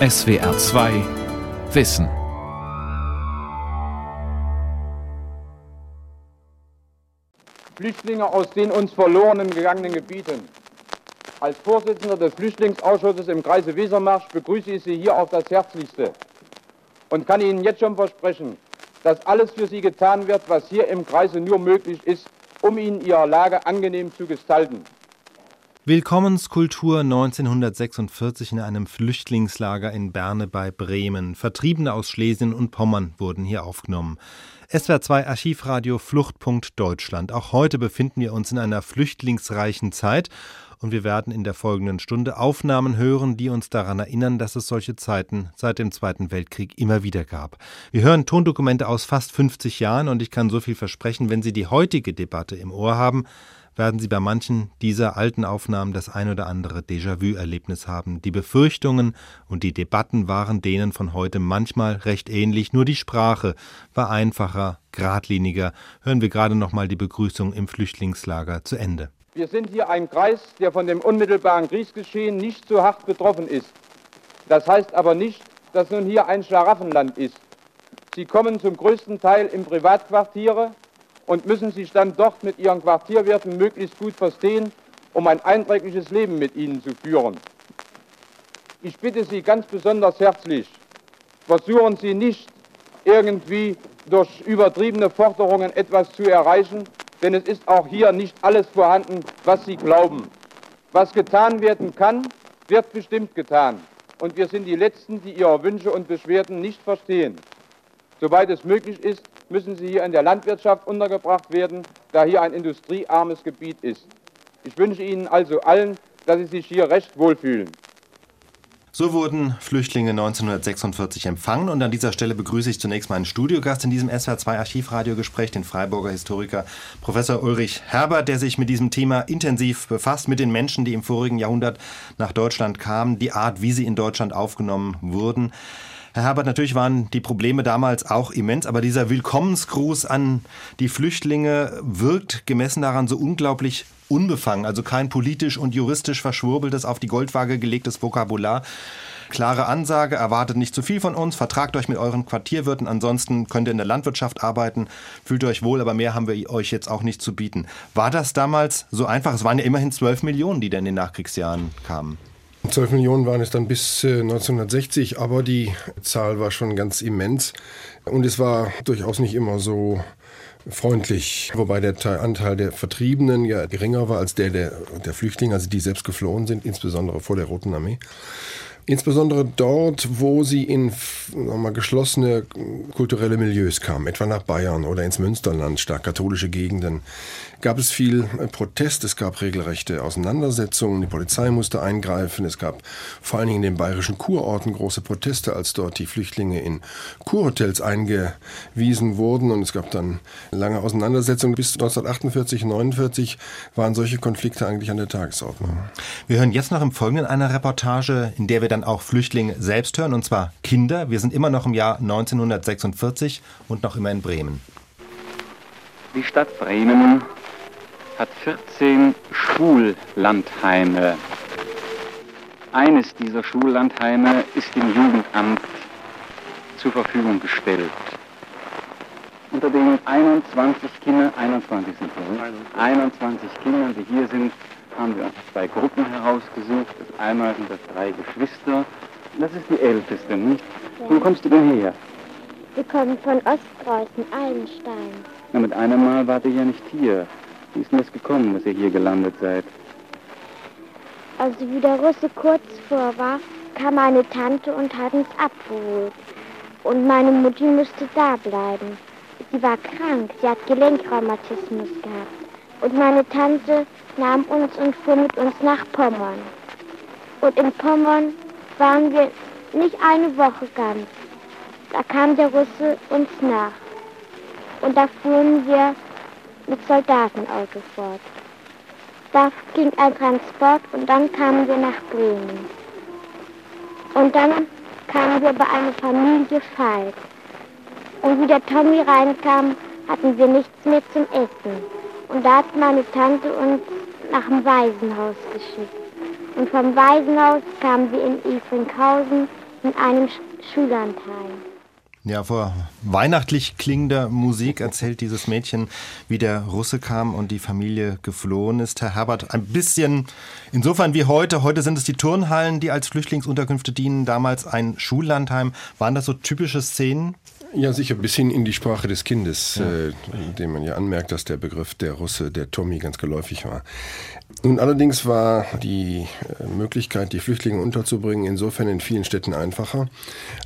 SWR2 Wissen. Flüchtlinge aus den uns verlorenen gegangenen Gebieten. Als Vorsitzender des Flüchtlingsausschusses im Kreise Wesermarsch begrüße ich Sie hier auf das Herzlichste und kann Ihnen jetzt schon versprechen, dass alles für Sie getan wird, was hier im Kreise nur möglich ist, um Ihnen Ihre Lage angenehm zu gestalten. Willkommenskultur 1946 in einem Flüchtlingslager in Berne bei Bremen. Vertriebene aus Schlesien und Pommern wurden hier aufgenommen. SWR2 Archivradio Fluchtpunkt Deutschland. Auch heute befinden wir uns in einer flüchtlingsreichen Zeit und wir werden in der folgenden Stunde Aufnahmen hören, die uns daran erinnern, dass es solche Zeiten seit dem Zweiten Weltkrieg immer wieder gab. Wir hören Tondokumente aus fast 50 Jahren und ich kann so viel versprechen, wenn Sie die heutige Debatte im Ohr haben, werden Sie bei manchen dieser alten Aufnahmen das ein oder andere Déjà-vu-Erlebnis haben. Die Befürchtungen und die Debatten waren denen von heute manchmal recht ähnlich, nur die Sprache war einfacher, geradliniger. Hören wir gerade nochmal die Begrüßung im Flüchtlingslager zu Ende. Wir sind hier ein Kreis, der von dem unmittelbaren Kriegsgeschehen nicht so hart betroffen ist. Das heißt aber nicht, dass nun hier ein Schlaraffenland ist. Sie kommen zum größten Teil in Privatquartiere und müssen sich dann dort mit ihren Quartierwirten möglichst gut verstehen, um ein einträgliches Leben mit ihnen zu führen. Ich bitte Sie ganz besonders herzlich, versuchen Sie nicht, irgendwie durch übertriebene Forderungen etwas zu erreichen, denn es ist auch hier nicht alles vorhanden, was Sie glauben. Was getan werden kann, wird bestimmt getan. Und wir sind die Letzten, die Ihre Wünsche und Beschwerden nicht verstehen. Soweit es möglich ist, müssen sie hier in der Landwirtschaft untergebracht werden, da hier ein industriearmes Gebiet ist. Ich wünsche Ihnen also allen, dass Sie sich hier recht wohlfühlen. So wurden Flüchtlinge 1946 empfangen und an dieser Stelle begrüße ich zunächst meinen Studiogast in diesem SWR2-Archivradiogespräch, den Freiburger Historiker Professor Ulrich Herbert, der sich mit diesem Thema intensiv befasst, mit den Menschen, die im vorigen Jahrhundert nach Deutschland kamen, die Art, wie sie in Deutschland aufgenommen wurden. Herr Herbert, natürlich waren die Probleme damals auch immens, aber dieser Willkommensgruß an die Flüchtlinge wirkt gemessen daran so unglaublich unbefangen, also kein politisch und juristisch verschwurbeltes, auf die Goldwaage gelegtes Vokabular. Klare Ansage, erwartet nicht zu viel von uns, vertragt euch mit euren Quartierwirten, ansonsten könnt ihr in der Landwirtschaft arbeiten, fühlt euch wohl, aber mehr haben wir euch jetzt auch nicht zu bieten. War das damals so einfach? Es waren ja immerhin 12 Millionen, die dann in den Nachkriegsjahren kamen. 12 Millionen waren es dann bis 1960, aber die Zahl war schon ganz immens und es war durchaus nicht immer so freundlich, wobei der Anteil der Vertriebenen ja geringer war als der Flüchtlinge, also die selbst geflohen sind, insbesondere vor der Roten Armee. Insbesondere dort, wo sie in geschlossene kulturelle Milieus kamen, etwa nach Bayern oder ins Münsterland, stark katholische Gegenden, gab es viel Protest, es gab regelrechte Auseinandersetzungen, die Polizei musste eingreifen, es gab vor allen Dingen in den bayerischen Kurorten große Proteste, als dort die Flüchtlinge in Kurhotels eingewiesen wurden und es gab dann lange Auseinandersetzungen. Bis 1948, 49 waren solche Konflikte eigentlich an der Tagesordnung. Wir hören jetzt noch im Folgenden eine Reportage, in der wir dann auch Flüchtlinge selbst hören, und zwar Kinder. Wir sind immer noch im Jahr 1946 und noch immer in Bremen. Die Stadt Bremen hat 14 Schullandheime. Eines dieser Schullandheime ist dem Jugendamt zur Verfügung gestellt. Unter den 21 Kindern, die hier sind, haben wir zwei Gruppen herausgesucht. Einmal sind das 3 Geschwister. Das ist die Älteste, nicht? Ja. Wo kommst du denn her? Wir kommen von Ostpreußen, Eilenstein. Na, mit einem Mal wart ihr ja nicht hier. Wie ist denn das gekommen, dass ihr hier gelandet seid? Also wie der Russe kurz vor war, kam meine Tante und hat uns abgeholt. Und meine Mutti musste da bleiben. Sie war krank, sie hat Gelenkrheumatismus gehabt. Und meine Tante nahm uns und fuhr mit uns nach Pommern. Und in Pommern waren wir nicht eine Woche ganz. Da kam der Russe uns nach. Und da fuhren wir mit Soldatenauto fort. Da ging ein Transport und dann kamen wir nach Bremen. Und dann kamen wir bei einer Familie Falk. Und wie der Tommy reinkam, hatten wir nichts mehr zum Essen. Und da hat meine Tante uns nach dem Waisenhaus geschickt. Und vom Waisenhaus kamen wir in Efringhausen mit einem Schüleranteil. Ja, vor weihnachtlich klingender Musik erzählt dieses Mädchen, wie der Russe kam und die Familie geflohen ist. Herr Herbert, ein bisschen insofern wie heute. Heute sind es die Turnhallen, die als Flüchtlingsunterkünfte dienen. Damals ein Schullandheim. Waren das so typische Szenen? Ja, sicher, bis hin in die Sprache des Kindes, ja. Indem man ja anmerkt, dass der Begriff der Russe, der Tommy, ganz geläufig war. Nun allerdings war die Möglichkeit, die Flüchtlinge unterzubringen, insofern in vielen Städten einfacher,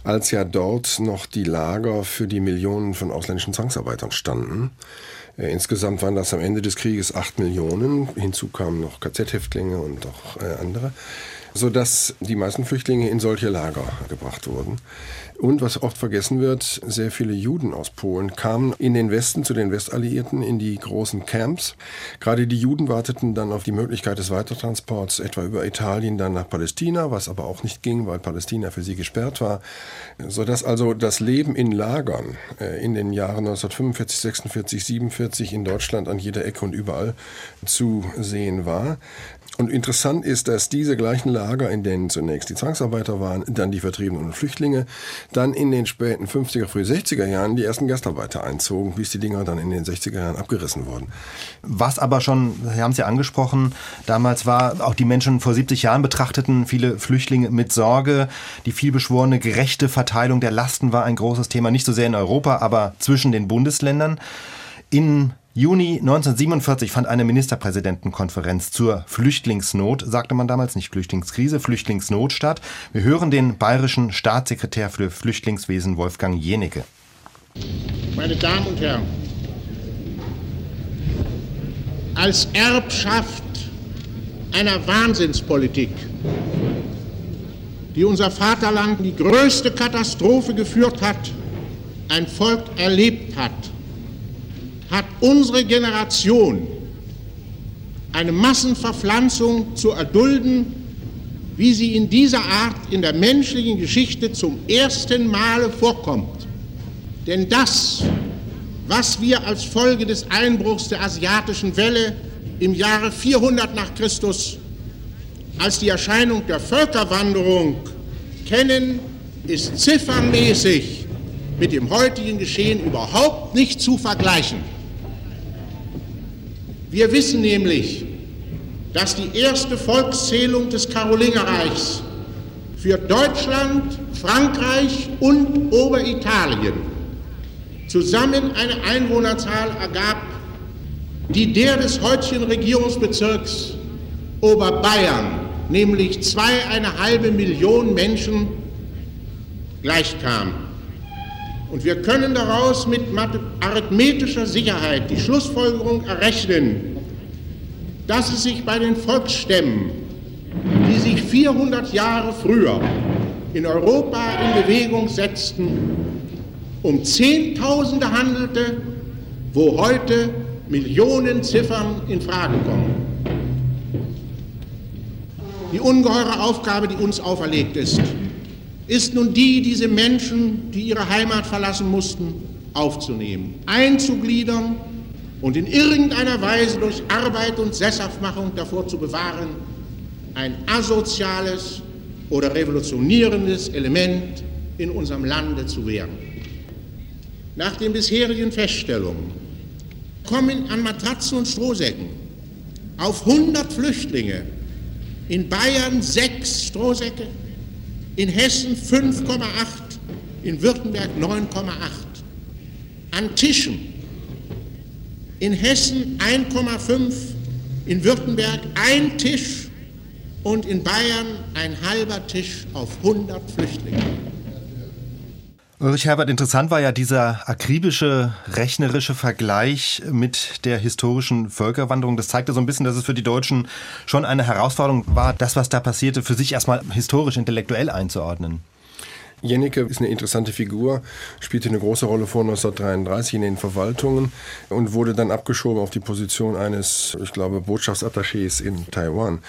als ja dort noch die Lager für die Millionen von ausländischen Zwangsarbeitern standen. Insgesamt waren das am Ende des Krieges 8 Millionen, hinzu kamen noch KZ-Häftlinge und auch andere, sodass die meisten Flüchtlinge in solche Lager gebracht wurden. Und was oft vergessen wird, sehr viele Juden aus Polen kamen in den Westen, zu den Westalliierten, in die großen Camps. Gerade die Juden warteten dann auf die Möglichkeit des Weitertransports, etwa über Italien, dann nach Palästina, was aber auch nicht ging, weil Palästina für sie gesperrt war. Sodass also das Leben in Lagern in den Jahren 1945, 46, 47 in Deutschland an jeder Ecke und überall zu sehen war. Und interessant ist, dass diese gleichen Lager, in denen zunächst die Zwangsarbeiter waren, dann die Vertriebenen und Flüchtlinge, dann in den späten 50er, frühen 60er Jahren die ersten Gastarbeiter einzogen, bis die Dinger dann in den 60er Jahren abgerissen wurden. Was aber schon, Sie haben es ja angesprochen, damals war, auch die Menschen vor 70 Jahren betrachteten viele Flüchtlinge mit Sorge. Die vielbeschworene gerechte Verteilung der Lasten war ein großes Thema, nicht so sehr in Europa, aber zwischen den Bundesländern. In Juni 1947 fand eine Ministerpräsidentenkonferenz zur Flüchtlingsnot, sagte man damals, nicht Flüchtlingskrise, Flüchtlingsnot statt. Wir hören den bayerischen Staatssekretär für Flüchtlingswesen Wolfgang Jenicke. Meine Damen und Herren, als Erbschaft einer Wahnsinnspolitik, die unser Vaterland in die größte Katastrophe geführt hat, ein Volk erlebt hat unsere Generation eine Massenverpflanzung zu erdulden, wie sie in dieser Art in der menschlichen Geschichte zum ersten Male vorkommt. Denn das, was wir als Folge des Einbruchs der asiatischen Welle im Jahre 400 nach Christus als die Erscheinung der Völkerwanderung kennen, ist ziffermäßig mit dem heutigen Geschehen überhaupt nicht zu vergleichen. Wir wissen nämlich, dass die erste Volkszählung des Karolingerreichs für Deutschland, Frankreich und Oberitalien zusammen eine Einwohnerzahl ergab, die der des heutigen Regierungsbezirks Oberbayern, nämlich 2,5 Millionen Menschen, gleichkam. Und wir können daraus mit arithmetischer Sicherheit die Schlussfolgerung errechnen, dass es sich bei den Volksstämmen, die sich 400 Jahre früher in Europa in Bewegung setzten, um Zehntausende handelte, wo heute Millionen Ziffern in Frage kommen. Die ungeheure Aufgabe, die uns auferlegt ist nun die, diese Menschen, die ihre Heimat verlassen mussten, aufzunehmen, einzugliedern und in irgendeiner Weise durch Arbeit und Sesshaftmachung davor zu bewahren, ein asoziales oder revolutionierendes Element in unserem Lande zu werden. Nach den bisherigen Feststellungen kommen an Matratzen und Strohsäcken auf 100 Flüchtlinge in Bayern 6 Strohsäcke, in Hessen 5,8, in Württemberg 9,8. An Tischen in Hessen 1,5, in Württemberg ein Tisch und in Bayern ein halber Tisch auf 100 Flüchtlinge. Ulrich Herbert, interessant war ja dieser akribische, rechnerische Vergleich mit der historischen Völkerwanderung. Das zeigte so ein bisschen, dass es für die Deutschen schon eine Herausforderung war, das, was da passierte, für sich erstmal historisch, intellektuell einzuordnen. Jennecke ist eine interessante Figur, spielte eine große Rolle vor 1933 in den Verwaltungen und wurde dann abgeschoben auf die Position eines, ich glaube, Botschaftsattachés in Taiwan.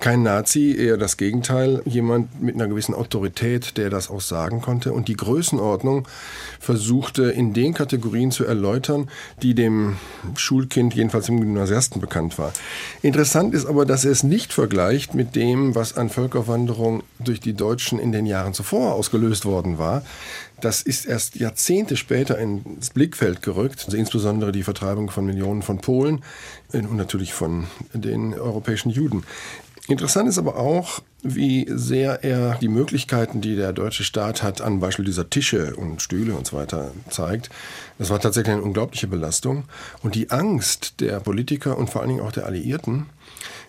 Kein Nazi, eher das Gegenteil, jemand mit einer gewissen Autorität, der das auch sagen konnte und die Größenordnung versuchte in den Kategorien zu erläutern, die dem Schulkind, jedenfalls dem Gymnasiasten, bekannt war. Interessant ist aber, dass er es nicht vergleicht mit dem, was an Völkerwanderung durch die Deutschen in den Jahren zuvor ausgelöst worden war. Das ist erst Jahrzehnte später ins Blickfeld gerückt, also insbesondere die Vertreibung von Millionen von Polen und natürlich von den europäischen Juden. Interessant ist aber auch, wie sehr er die Möglichkeiten, die der deutsche Staat hat, an Beispiel dieser Tische und Stühle und so weiter zeigt. Das war tatsächlich eine unglaubliche Belastung. Und die Angst der Politiker und vor allen Dingen auch der Alliierten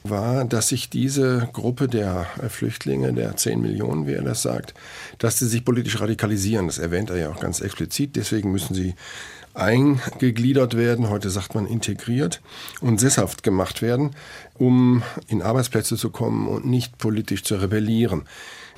war, dass sich diese Gruppe der Flüchtlinge, der 10 Millionen, wie er das sagt, dass sie sich politisch radikalisieren. Das erwähnt er ja auch ganz explizit. Deswegen müssen sie eingegliedert werden, heute sagt man integriert, und sesshaft gemacht werden, um in Arbeitsplätze zu kommen und nicht politisch zu rebellieren.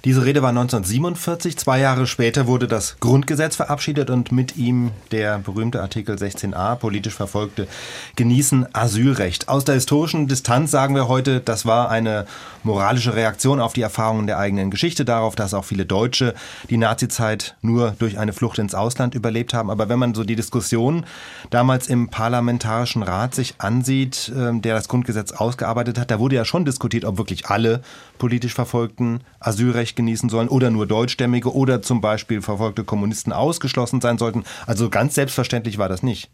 Diese Rede war 1947, 2 Jahre später wurde das Grundgesetz verabschiedet und mit ihm der berühmte Artikel 16a, politisch Verfolgte genießen Asylrecht. Aus der historischen Distanz sagen wir heute, das war eine moralische Reaktion auf die Erfahrungen der eigenen Geschichte, darauf, dass auch viele Deutsche die Nazizeit nur durch eine Flucht ins Ausland überlebt haben. Aber wenn man so die Diskussion damals im Parlamentarischen Rat sich ansieht, der das Grundgesetz ausgearbeitet hat, da wurde ja schon diskutiert, ob wirklich alle politisch Verfolgten Asylrecht genießen sollen oder nur Deutschstämmige oder zum Beispiel verfolgte Kommunisten ausgeschlossen sein sollten. Also ganz selbstverständlich war das nicht.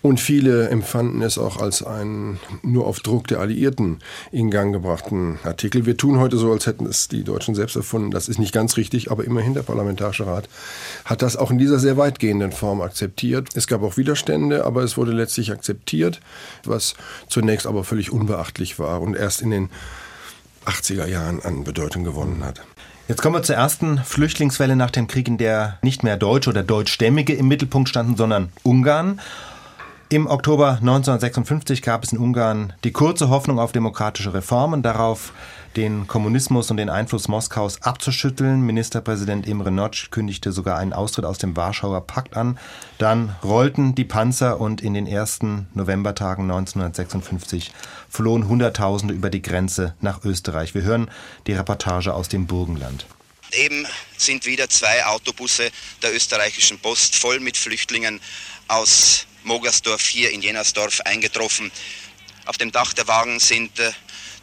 Und viele empfanden es auch als einen nur auf Druck der Alliierten in Gang gebrachten Artikel. Wir tun heute so, als hätten es die Deutschen selbst erfunden. Das ist nicht ganz richtig, aber immerhin der Parlamentarische Rat hat das auch in dieser sehr weitgehenden Form akzeptiert. Es gab auch Widerstände, aber es wurde letztlich akzeptiert, was zunächst aber völlig unbeachtlich war und erst in den 80er Jahren an Bedeutung gewonnen hat. Jetzt kommen wir zur ersten Flüchtlingswelle nach dem Krieg, in der nicht mehr Deutsche oder Deutschstämmige im Mittelpunkt standen, sondern Ungarn. Im Oktober 1956 gab es in Ungarn die kurze Hoffnung auf demokratische Reformen, darauf den Kommunismus und den Einfluss Moskaus abzuschütteln. Ministerpräsident Imre Nagy kündigte sogar einen Austritt aus dem Warschauer Pakt an. Dann rollten die Panzer und in den ersten Novembertagen 1956 flohen Hunderttausende über die Grenze nach Österreich. Wir hören die Reportage aus dem Burgenland. Eben sind wieder 2 Autobusse der österreichischen Post voll mit Flüchtlingen aus Mogersdorf hier in Jennersdorf eingetroffen. Auf dem Dach der Wagen sind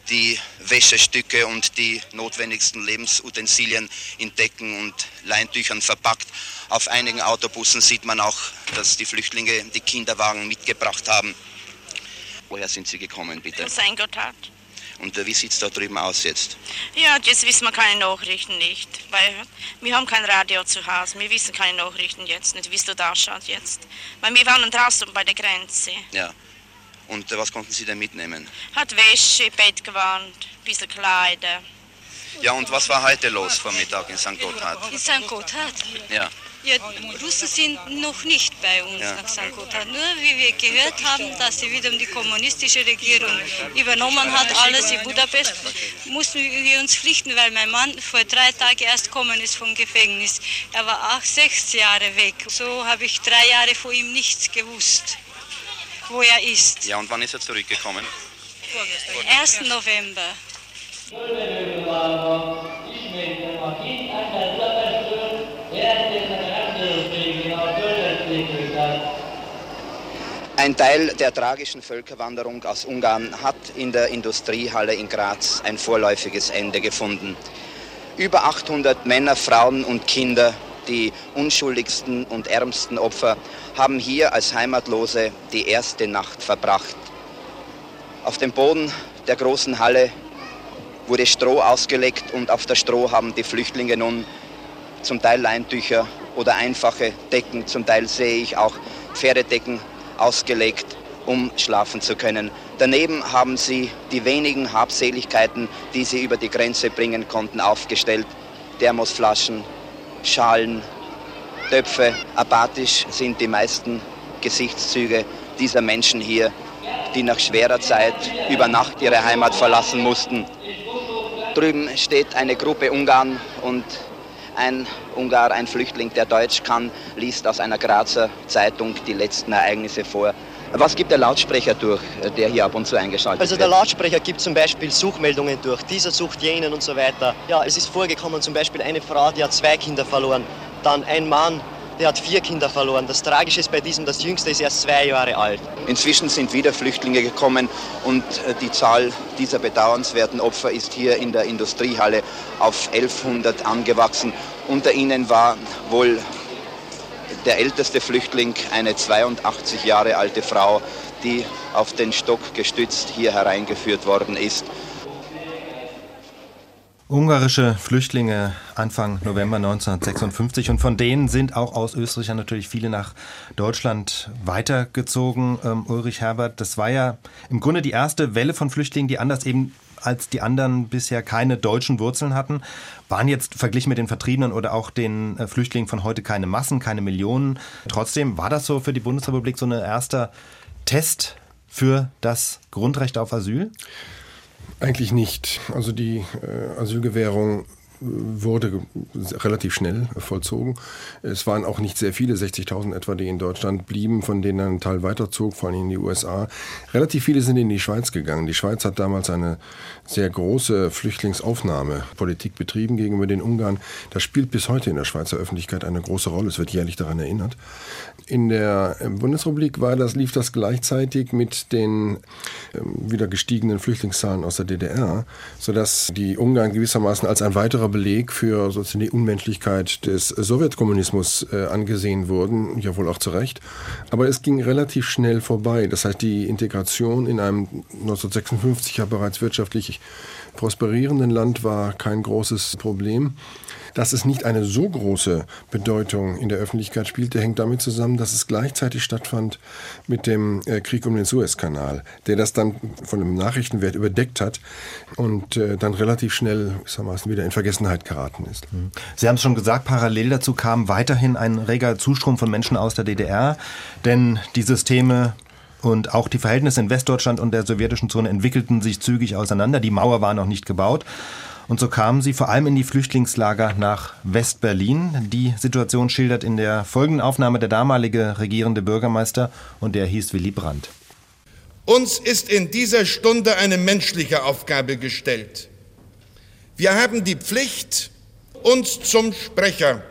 die Wäschestücke und die notwendigsten Lebensutensilien in Decken und Leintüchern verpackt. Auf einigen Autobussen sieht man auch, dass die Flüchtlinge die Kinderwagen mitgebracht haben. Woher sind Sie gekommen, bitte? Aus Engelhardt. Und wie sieht es da drüben aus jetzt? Ja, jetzt wissen wir keine Nachrichten nicht, weil wir haben kein Radio zu Hause. Wir wissen keine Nachrichten jetzt nicht, wie es dort ausschaut jetzt. Weil wir waren draußen bei der Grenze. Ja. Und was konnten Sie denn mitnehmen? Hat Wäsche, Bettgewand, ein bisschen Kleider. Ja, und was war heute los vormittag in St. Gotthard? In St. Gotthard? Ja. Ja, Russen sind noch nicht bei uns nach St. Gotthard. Nur wie wir gehört haben, dass sie wiederum die kommunistische Regierung übernommen hat, alles in Budapest, mussten wir uns flüchten, weil mein Mann vor 3 Tagen erst gekommen ist vom Gefängnis. Er war auch 6 Jahre weg. So habe ich 3 Jahre vor ihm nichts gewusst, wo er ist. Ja, und wann ist er zurückgekommen? 1. November. Ein Teil der tragischen Völkerwanderung aus Ungarn hat in der Industriehalle in Graz ein vorläufiges Ende gefunden. Über 800 Männer, Frauen und Kinder, die unschuldigsten und ärmsten Opfer, haben hier als Heimatlose die erste Nacht verbracht. Auf dem Boden der großen Halle wurde Stroh ausgelegt und auf der Stroh haben die Flüchtlinge nun zum Teil Leintücher oder einfache Decken, zum Teil sehe ich auch Pferdedecken ausgelegt, um schlafen zu können. Daneben haben sie die wenigen Habseligkeiten, die sie über die Grenze bringen konnten, aufgestellt. Thermosflaschen, Schalen, Töpfe. Apathisch sind die meisten Gesichtszüge dieser Menschen hier, die nach schwerer Zeit über Nacht ihre Heimat verlassen mussten. Drüben steht eine Gruppe Ungarn und Ein Ungar, ein Flüchtling, der Deutsch kann, liest aus einer Grazer Zeitung die letzten Ereignisse vor. Was gibt der Lautsprecher durch, der hier ab und zu eingeschaltet wird? Also der Lautsprecher gibt zum Beispiel Suchmeldungen durch. Dieser sucht jenen und so weiter. Ja, es ist vorgekommen, zum Beispiel eine Frau, die hat 2 Kinder verloren. Dann ein Mann, der hat 4 Kinder verloren. Das Tragische ist bei diesem, das Jüngste ist erst 2 Jahre alt. Inzwischen sind wieder Flüchtlinge gekommen und die Zahl dieser bedauernswerten Opfer ist hier in der Industriehalle auf 1100 angewachsen. Unter ihnen war wohl der älteste Flüchtling, eine 82 Jahre alte Frau, die auf den Stock gestützt hier hereingeführt worden ist. Ungarische Flüchtlinge Anfang November 1956, und von denen sind auch aus Österreich natürlich viele nach Deutschland weitergezogen. Ulrich Herbert, das war ja im Grunde die erste Welle von Flüchtlingen, die anders eben als die anderen bisher keine deutschen Wurzeln hatten. Waren jetzt verglichen mit den Vertriebenen oder auch den Flüchtlingen von heute keine Massen, keine Millionen. Trotzdem war das so für die Bundesrepublik so ein erster Test für das Grundrecht auf Asyl? Eigentlich nicht. Also die Asylgewährung wurde relativ schnell vollzogen. Es waren auch nicht sehr viele, 60.000 etwa, die in Deutschland blieben, von denen ein Teil weiterzog, vor allem in die USA. Relativ viele sind in die Schweiz gegangen. Die Schweiz hat damals eine sehr große Flüchtlingsaufnahmepolitik betrieben gegenüber den Ungarn. Das spielt bis heute in der Schweizer Öffentlichkeit eine große Rolle. Es wird jährlich daran erinnert. In der Bundesrepublik lief das gleichzeitig mit den wieder gestiegenen Flüchtlingszahlen aus der DDR, sodass die Ungarn gewissermaßen als ein weiterer Beleg für sozusagen die Unmenschlichkeit des Sowjetkommunismus angesehen wurden, ja wohl auch zu Recht. Aber es ging relativ schnell vorbei. Das heißt, die Integration in einem 1956 ja bereits wirtschaftlich prosperierenden Land war kein großes Problem. Dass es nicht eine so große Bedeutung in der Öffentlichkeit spielte, hängt damit zusammen, dass es gleichzeitig stattfand mit dem Krieg um den Suezkanal, der das dann von dem Nachrichtenwert überdeckt hat und dann relativ schnell wieder in Vergessenheit geraten ist. Sie haben es schon gesagt, parallel dazu kam weiterhin ein reger Zustrom von Menschen aus der DDR, denn die Systeme und auch die Verhältnisse in Westdeutschland und der sowjetischen Zone entwickelten sich zügig auseinander. Die Mauer war noch nicht gebaut. Und so kamen sie vor allem in die Flüchtlingslager nach West-Berlin. Die Situation schildert in der folgenden Aufnahme der damalige regierende Bürgermeister, und der hieß Willy Brandt. Uns ist in dieser Stunde eine menschliche Aufgabe gestellt. Wir haben die Pflicht, uns zum Sprecher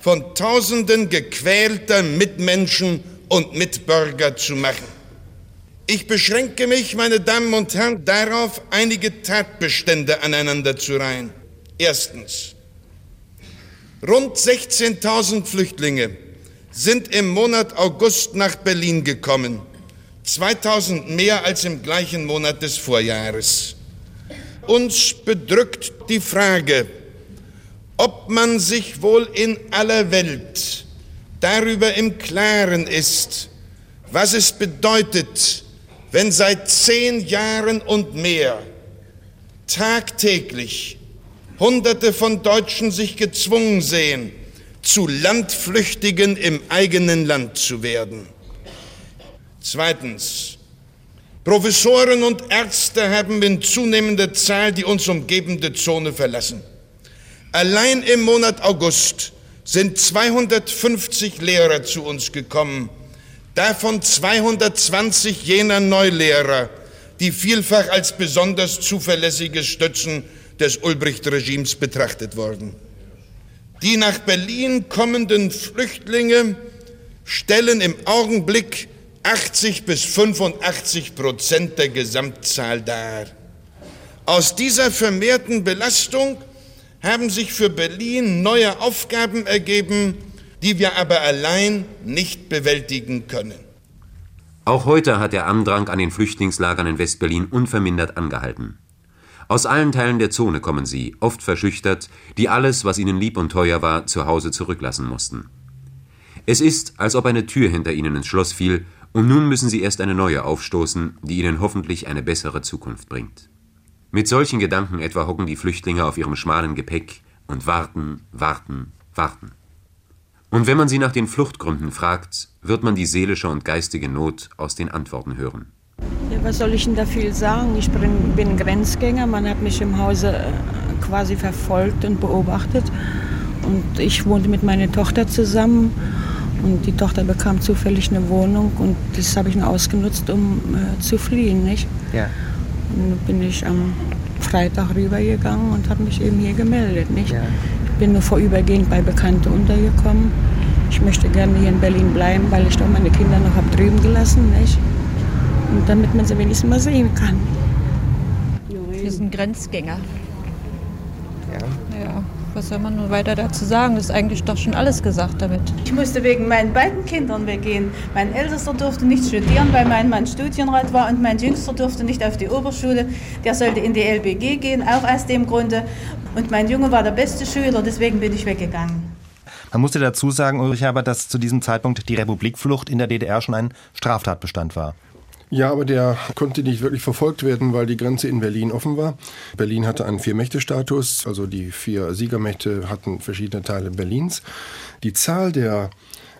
von Tausenden gequälter Mitmenschen und Mitbürger zu machen. Ich beschränke mich, meine Damen und Herren, darauf, einige Tatbestände aneinander zu reihen. Erstens. Rund 16.000 Flüchtlinge sind im Monat August nach Berlin gekommen. 2.000 mehr als im gleichen Monat des Vorjahres. Uns bedrückt die Frage, ob man sich wohl in aller Welt darüber im Klaren ist, was es bedeutet, wenn seit 10 Jahren und mehr tagtäglich Hunderte von Deutschen sich gezwungen sehen, zu Landflüchtigen im eigenen Land zu werden. Zweitens. Professoren und Ärzte haben in zunehmender Zahl die uns umgebende Zone verlassen. Allein im Monat August sind 250 Lehrer zu uns gekommen, davon 220 jener Neulehrer, die vielfach als besonders zuverlässige Stützen des Ulbricht-Regimes betrachtet wurden. Die nach Berlin kommenden Flüchtlinge stellen im Augenblick 80-85% der Gesamtzahl dar. Aus dieser vermehrten Belastung haben sich für Berlin neue Aufgaben ergeben, die wir aber allein nicht bewältigen können. Auch heute hat der Andrang an den Flüchtlingslagern in Westberlin unvermindert angehalten. Aus allen Teilen der Zone kommen sie, oft verschüchtert, die alles, was ihnen lieb und teuer war, zu Hause zurücklassen mussten. Es ist, als ob eine Tür hinter ihnen ins Schloss fiel, und nun müssen sie erst eine neue aufstoßen, die ihnen hoffentlich eine bessere Zukunft bringt. Mit solchen Gedanken etwa hocken die Flüchtlinge auf ihrem schmalen Gepäck und warten, warten, warten. Und wenn man sie nach den Fluchtgründen fragt, wird man die seelische und geistige Not aus den Antworten hören. Ja, was soll ich denn da viel sagen? Ich bin Grenzgänger, man hat mich im Hause quasi verfolgt und beobachtet. Und ich wohnte mit meiner Tochter zusammen und die Tochter bekam zufällig eine Wohnung und das habe ich nur ausgenutzt, um zu fliehen, nicht? Ja. Und bin ich am Freitag rübergegangen und habe mich eben hier gemeldet, nicht? Ja. Ich bin nur vorübergehend bei Bekannten untergekommen. Ich möchte gerne hier in Berlin bleiben, weil ich doch meine Kinder noch habe drüben gelassen, nicht? Und damit man sie wenigstens mal sehen kann. Wir sind Grenzgänger. Ja. Ja. Was soll man nur weiter dazu sagen? Das ist eigentlich doch schon alles gesagt damit. Ich musste wegen meinen beiden Kindern weggehen. Mein Ältester durfte nicht studieren, weil mein Mann Studienrat war. Und mein Jüngster durfte nicht auf die Oberschule. Der sollte in die LBG gehen, auch aus dem Grunde. Und mein Junge war der beste Schüler, deswegen bin ich weggegangen. Man musste dazu sagen, Ulrich Herbert, dass zu diesem Zeitpunkt die Republikflucht in der DDR schon ein Straftatbestand war. Ja, aber der konnte nicht wirklich verfolgt werden, weil die Grenze in Berlin offen war. Berlin hatte einen Vier-Mächte-Status, also die vier Siegermächte hatten verschiedene Teile Berlins. Die Zahl der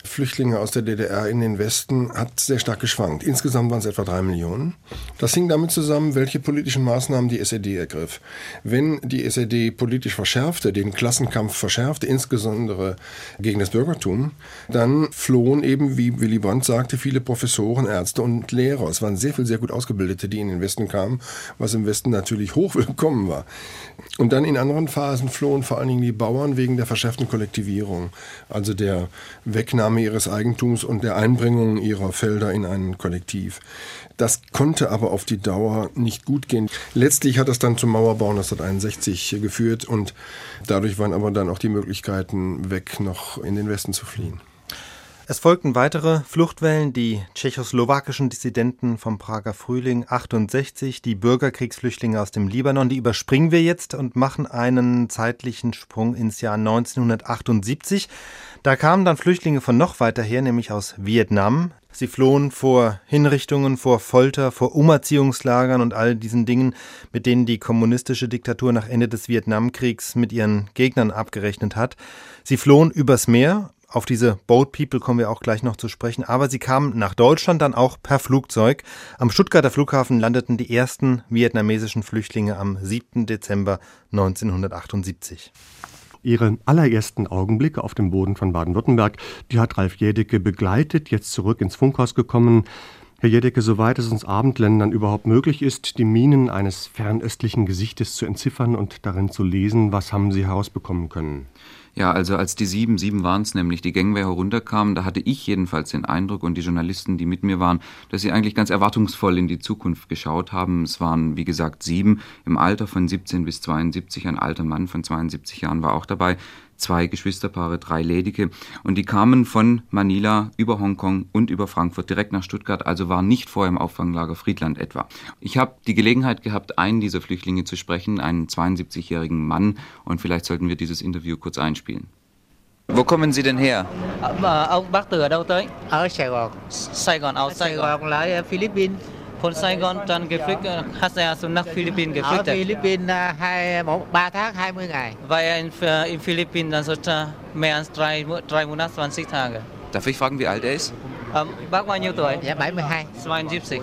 Flüchtlinge aus der DDR in den Westen hat sehr stark geschwankt. Insgesamt waren es etwa 3 Millionen. Das hing damit zusammen, welche politischen Maßnahmen die SED ergriff. Wenn die SED politisch verschärfte, den Klassenkampf verschärfte, insbesondere gegen das Bürgertum, dann flohen eben, wie Willy Brandt sagte, viele Professoren, Ärzte und Lehrer. Es waren sehr viele, sehr gut Ausgebildete, die in den Westen kamen, was im Westen natürlich hochwillkommen war. Und dann in anderen Phasen flohen vor allen Dingen die Bauern wegen der verschärften Kollektivierung, also der Wegnahme ihres Eigentums und der Einbringung ihrer Felder in ein Kollektiv. Das konnte aber auf die Dauer nicht gut gehen. Letztlich hat das dann zum Mauerbau 1961 geführt und dadurch waren aber dann auch die Möglichkeiten weg, noch in den Westen zu fliehen. Es folgten weitere Fluchtwellen, die tschechoslowakischen Dissidenten vom Prager Frühling 68, die Bürgerkriegsflüchtlinge aus dem Libanon, die überspringen wir jetzt und machen einen zeitlichen Sprung ins Jahr 1978. Da kamen dann Flüchtlinge von noch weiter her, nämlich aus Vietnam. Sie flohen vor Hinrichtungen, vor Folter, vor Umerziehungslagern und all diesen Dingen, mit denen die kommunistische Diktatur nach Ende des Vietnamkriegs mit ihren Gegnern abgerechnet hat. Sie flohen übers Meer. Auf diese Boat People kommen wir auch gleich noch zu sprechen. Aber sie kamen nach Deutschland, dann auch per Flugzeug. Am Stuttgarter Flughafen landeten die ersten vietnamesischen Flüchtlinge am 7. Dezember 1978. Ihre allerersten Augenblicke auf dem Boden von Baden-Württemberg, die hat Ralf Jädecke begleitet, jetzt zurück ins Funkhaus gekommen. Herr Jädecke, soweit es uns Abendländern überhaupt möglich ist, die Minen eines fernöstlichen Gesichtes zu entziffern und darin zu lesen, was haben Sie herausbekommen können? Ja, also als die sieben waren es nämlich, die Gangway herunterkamen, da hatte ich jedenfalls den Eindruck und die Journalisten, die mit mir waren, dass sie eigentlich ganz erwartungsvoll in die Zukunft geschaut haben. Es waren, wie gesagt, 7 im Alter von 17 bis 72, ein alter Mann von 72 Jahren war auch dabei, 2 Geschwisterpaare, 3 ledige und die kamen von Manila über Hongkong und über Frankfurt direkt nach Stuttgart, also waren nicht vorher im Auffanglager Friedland etwa. Ich habe die Gelegenheit gehabt, einen dieser Flüchtlinge zu sprechen, einen 72-jährigen Mann und vielleicht sollten wir dieses Interview kurz einspielen. Wo kommen Sie denn her? Aus Saigon. Aus Saigon, Philippinen. Von Saigon dann geflüchtet, hast du nach Philippinen geflüchtet? Nach Philippinen 3 Tage, 20 Tage. War er in Philippinen dann so mehr als 3 Monate, 20 Tage. Darf ich fragen, wie alt er ist? Bác bao nhiêu tuổi? Ja, 72.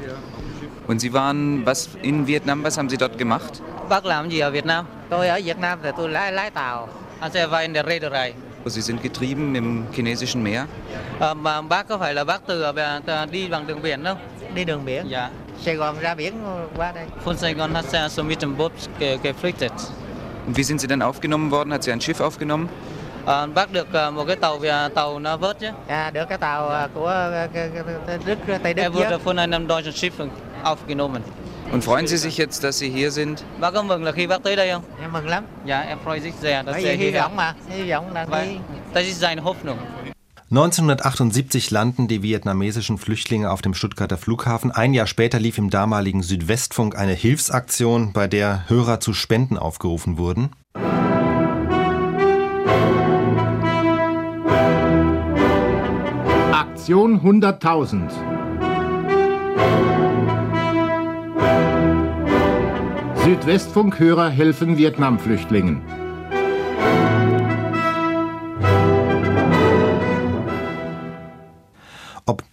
Und Sie waren was in Vietnam, was haben Sie dort gemacht? Bác làm gì ở Việt Nam? Tôi ở Việt Nam thì tôi lái tàu. Also er war in der Reederei. Sie sind getrieben im chinesischen Meer? Bác có phải là bác từ đi bằng đường biển không? Đi đường biển. Dạ. Von Saigon hat sie also mit dem Boot geflüchtet. Und wie sind Sie dann aufgenommen worden? Hat sie ein Schiff aufgenommen? Bác được một cái tàu nó vớt chứ? Ja, được cái tàu của Đức, Tây Đức. Er wurde von einem deutschen Schiff aufgenommen. Und freuen Sie sich jetzt, dass Sie hier sind? Bác có mừng là khi bác tới đây không? Em mừng lắm. Ja, er freut sich sehr, dass er hier ist. Hy vọng là đi. Das ist seine Hoffnung. 1978 landen die vietnamesischen Flüchtlinge auf dem Stuttgarter Flughafen. Ein Jahr später lief im damaligen Südwestfunk eine Hilfsaktion, bei der Hörer zu Spenden aufgerufen wurden. Aktion 100.000. Südwestfunkhörer helfen Vietnamflüchtlingen.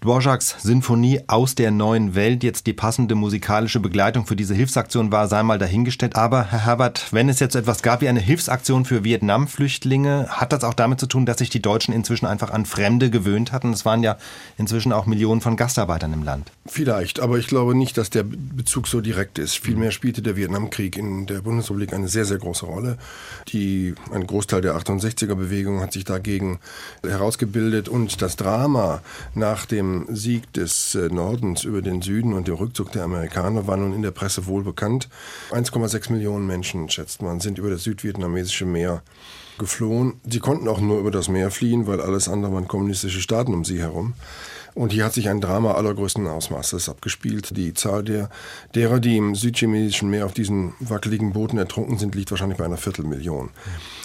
Dvořáks Sinfonie aus der neuen Welt jetzt die passende musikalische Begleitung für diese Hilfsaktion war, sei mal dahingestellt. Aber Herr Herbert, wenn es jetzt etwas gab wie eine Hilfsaktion für Vietnam-Flüchtlinge, hat das auch damit zu tun, dass sich die Deutschen inzwischen einfach an Fremde gewöhnt hatten? Es waren ja inzwischen auch Millionen von Gastarbeitern im Land. Vielleicht, aber ich glaube nicht, dass der Bezug so direkt ist. Vielmehr spielte der Vietnamkrieg in der Bundesrepublik eine sehr, sehr große Rolle. Ein Großteil der 68er-Bewegung hat sich dagegen herausgebildet und das Drama nach dem Sieg des Nordens über den Süden und dem Rückzug der Amerikaner war nun in der Presse wohl bekannt. 1,6 Millionen Menschen, schätzt man, sind über das südvietnamesische Meer geflohen. Sie konnten auch nur über das Meer fliehen, weil alles andere waren kommunistische Staaten um sie herum. Und hier hat sich ein Drama allergrößten Ausmaßes abgespielt. Die Zahl derer, die im südchinesischen Meer auf diesen wackeligen Booten ertrunken sind, liegt wahrscheinlich bei einer 250.000.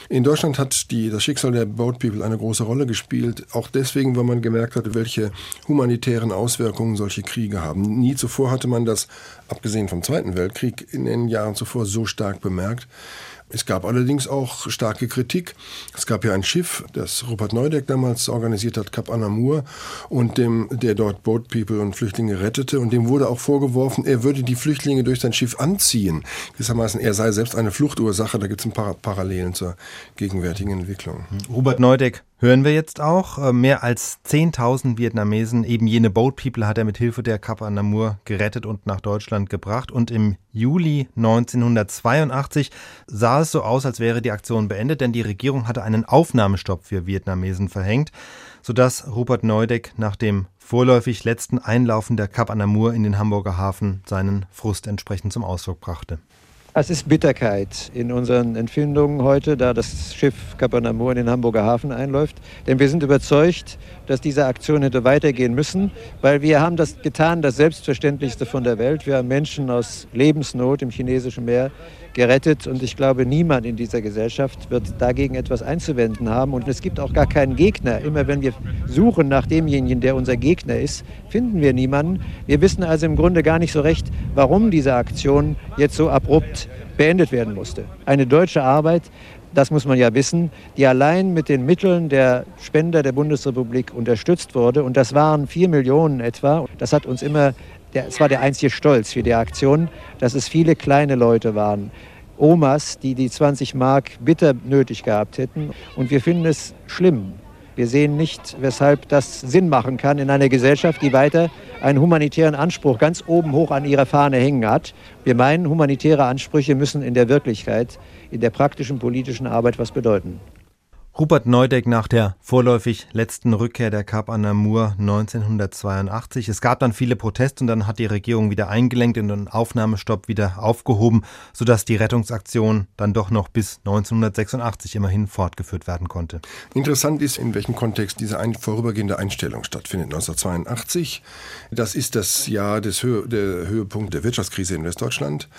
In Deutschland hat das Schicksal der Boat People eine große Rolle gespielt. Auch deswegen, weil man gemerkt hat, welche humanitären Auswirkungen solche Kriege haben. Nie zuvor hatte man das, abgesehen vom Zweiten Weltkrieg, in den Jahren zuvor so stark bemerkt. Es gab allerdings auch starke Kritik. Es gab ja ein Schiff, das Rupert Neudeck damals organisiert hat, Cap Anamur, und der dort Boat People und Flüchtlinge rettete. Und dem wurde auch vorgeworfen, er würde die Flüchtlinge durch sein Schiff anziehen. Gewissermaßen, er sei selbst eine Fluchtursache. Da gibt es ein paar Parallelen zur gegenwärtigen Entwicklung. Rupert Neudeck hören wir jetzt auch. Mehr als 10.000 Vietnamesen, eben jene Boat People, hat er mit Hilfe der Cap Anamur gerettet und nach Deutschland gebracht. Und im Juli 1982 sah es so aus, als wäre die Aktion beendet, denn die Regierung hatte einen Aufnahmestopp für Vietnamesen verhängt, sodass Rupert Neudeck nach dem vorläufig letzten Einlaufen der Cap Anamur in den Hamburger Hafen seinen Frust entsprechend zum Ausdruck brachte. Es ist Bitterkeit in unseren Empfindungen heute, da das Schiff Cap Anamur in den Hamburger Hafen einläuft. Denn wir sind überzeugt, dass diese Aktion hätte weitergehen müssen, weil wir haben das getan, das Selbstverständlichste von der Welt. Wir haben Menschen aus Lebensnot im chinesischen Meer gerettet und ich glaube, niemand in dieser Gesellschaft wird dagegen etwas einzuwenden haben. Und es gibt auch gar keinen Gegner. Immer wenn wir suchen nach demjenigen, der unser Gegner ist, finden wir niemanden. Wir wissen also im Grunde gar nicht so recht, warum diese Aktion jetzt so abrupt beendet werden musste. Eine deutsche Arbeit, das muss man ja wissen, die allein mit den Mitteln der Spender der Bundesrepublik unterstützt wurde. Und das waren 4 Millionen etwa. Das hat uns immer Es war der einzige Stolz für die Aktion, dass es viele kleine Leute waren. Omas, die die 20 Mark bitter nötig gehabt hätten. Und wir finden es schlimm. Wir sehen nicht, weshalb das Sinn machen kann in einer Gesellschaft, die weiter einen humanitären Anspruch ganz oben hoch an ihrer Fahne hängen hat. Wir meinen, humanitäre Ansprüche müssen in der Wirklichkeit, in der praktischen politischen Arbeit was bedeuten. Rupert Neudeck nach der vorläufig letzten Rückkehr der Cap Anamur 1982. Es gab dann viele Proteste und dann hat die Regierung wieder eingelenkt und einen Aufnahmestopp wieder aufgehoben, sodass die Rettungsaktion dann doch noch bis 1986 immerhin fortgeführt werden konnte. Interessant ist, in welchem Kontext diese vorübergehende Einstellung stattfindet. 1982, das ist das Jahr des Höhepunkt der Wirtschaftskrise in Westdeutschland.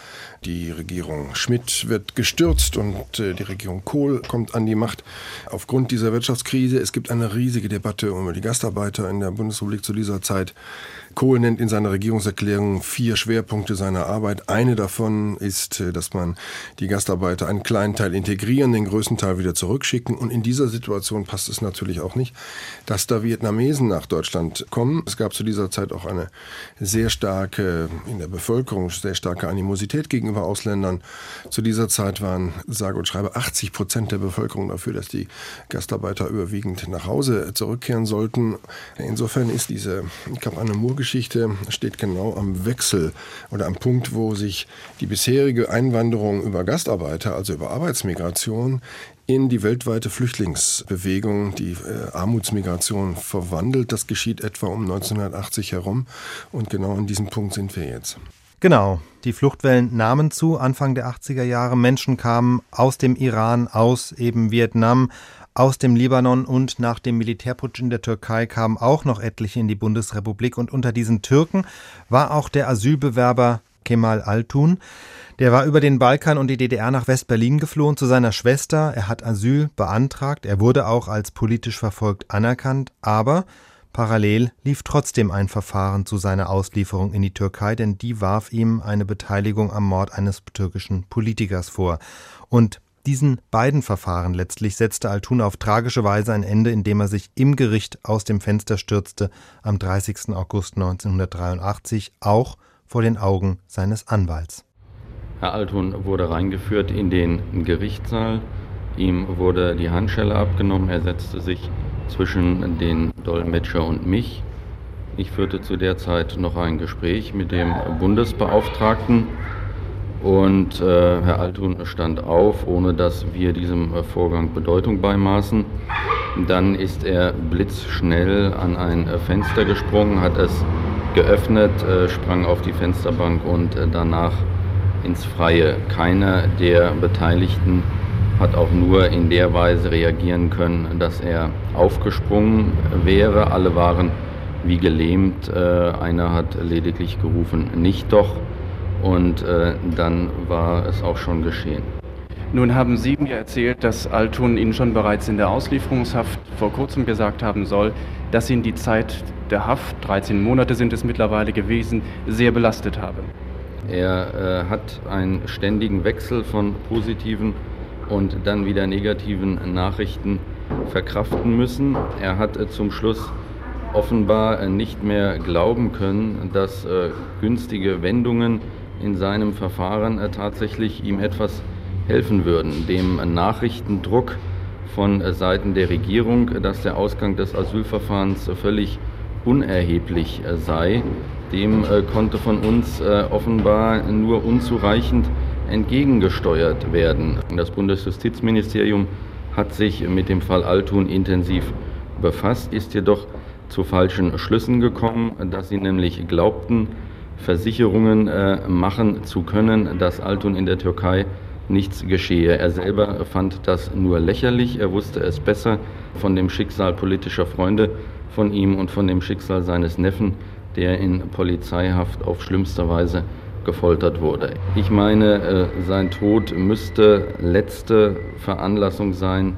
Die Regierung Schmidt wird gestürzt und die Regierung Kohl kommt an die Macht. Aufgrund dieser Wirtschaftskrise, es gibt eine riesige Debatte über die Gastarbeiter in der Bundesrepublik zu dieser Zeit. Kohl nennt in seiner Regierungserklärung 4 Schwerpunkte seiner Arbeit. Eine davon ist, dass man die Gastarbeiter einen kleinen Teil integrieren, den größten Teil wieder zurückschicken. Und in dieser Situation passt es natürlich auch nicht, dass da Vietnamesen nach Deutschland kommen. Es gab zu dieser Zeit auch eine sehr starke, in der Bevölkerung, sehr starke Animosität gegenüber Ausländern. Zu dieser Zeit waren sage und schreibe 80% der Bevölkerung dafür, dass die Gastarbeiter überwiegend nach Hause zurückkehren sollten. Insofern ist diese Cap Anamur Geschichte steht genau am Wechsel oder am Punkt, wo sich die bisherige Einwanderung über Gastarbeiter, also über Arbeitsmigration, in die weltweite Flüchtlingsbewegung, die Armutsmigration verwandelt. Das geschieht etwa um 1980 herum und genau an diesem Punkt sind wir jetzt. Genau, die Fluchtwellen nahmen zu Anfang der 80er Jahre. Menschen kamen aus dem Iran, aus eben Vietnam, aus dem Libanon und nach dem Militärputsch in der Türkei kamen auch noch etliche in die Bundesrepublik und unter diesen Türken war auch der Asylbewerber Kemal Altun. Der war über den Balkan und die DDR nach West-Berlin geflohen zu seiner Schwester. Er hat Asyl beantragt, er wurde auch als politisch verfolgt anerkannt, aber parallel lief trotzdem ein Verfahren zu seiner Auslieferung in die Türkei, denn die warf ihm eine Beteiligung am Mord eines türkischen Politikers vor. Und Diesen beiden Verfahren letztlich setzte Altun auf tragische Weise ein Ende, indem er sich im Gericht aus dem Fenster stürzte am 30. August 1983, auch vor den Augen seines Anwalts. Herr Altun wurde reingeführt in den Gerichtssaal. Ihm wurde die Handschelle abgenommen. Er setzte sich zwischen den Dolmetscher und mich. Ich führte zu der Zeit noch ein Gespräch mit dem Bundesbeauftragten. Und Herr Altun stand auf, ohne dass wir diesem Vorgang Bedeutung beimaßen. Dann ist er blitzschnell an ein Fenster gesprungen, hat es geöffnet, sprang auf die Fensterbank und danach ins Freie. Keiner der Beteiligten hat auch nur in der Weise reagieren können, dass er aufgesprungen wäre. Alle waren wie gelähmt. Einer hat lediglich gerufen, nicht doch. Und dann war es auch schon geschehen. Nun haben Sie mir erzählt, dass Altun Ihnen schon bereits in der Auslieferungshaft vor kurzem gesagt haben soll, dass ihn die Zeit der Haft, 13 Monate sind es mittlerweile gewesen, sehr belastet habe. Er hat einen ständigen Wechsel von positiven und dann wieder negativen Nachrichten verkraften müssen. Er hat zum Schluss offenbar nicht mehr glauben können, dass günstige Wendungen in seinem Verfahren tatsächlich ihm etwas helfen würden. Dem Nachrichtendruck von Seiten der Regierung, dass der Ausgang des Asylverfahrens völlig unerheblich sei, dem konnte von uns offenbar nur unzureichend entgegengesteuert werden. Das Bundesjustizministerium hat sich mit dem Fall Altun intensiv befasst, ist jedoch zu falschen Schlüssen gekommen, dass sie nämlich glaubten, Versicherungen machen zu können, dass Altun in der Türkei nichts geschehe. Er selber fand das nur lächerlich, er wusste es besser. Von dem Schicksal politischer Freunde von ihm und von dem Schicksal seines Neffen, der in Polizeihaft auf schlimmste Weise gefoltert wurde. Ich meine, sein Tod müsste letzte Veranlassung sein,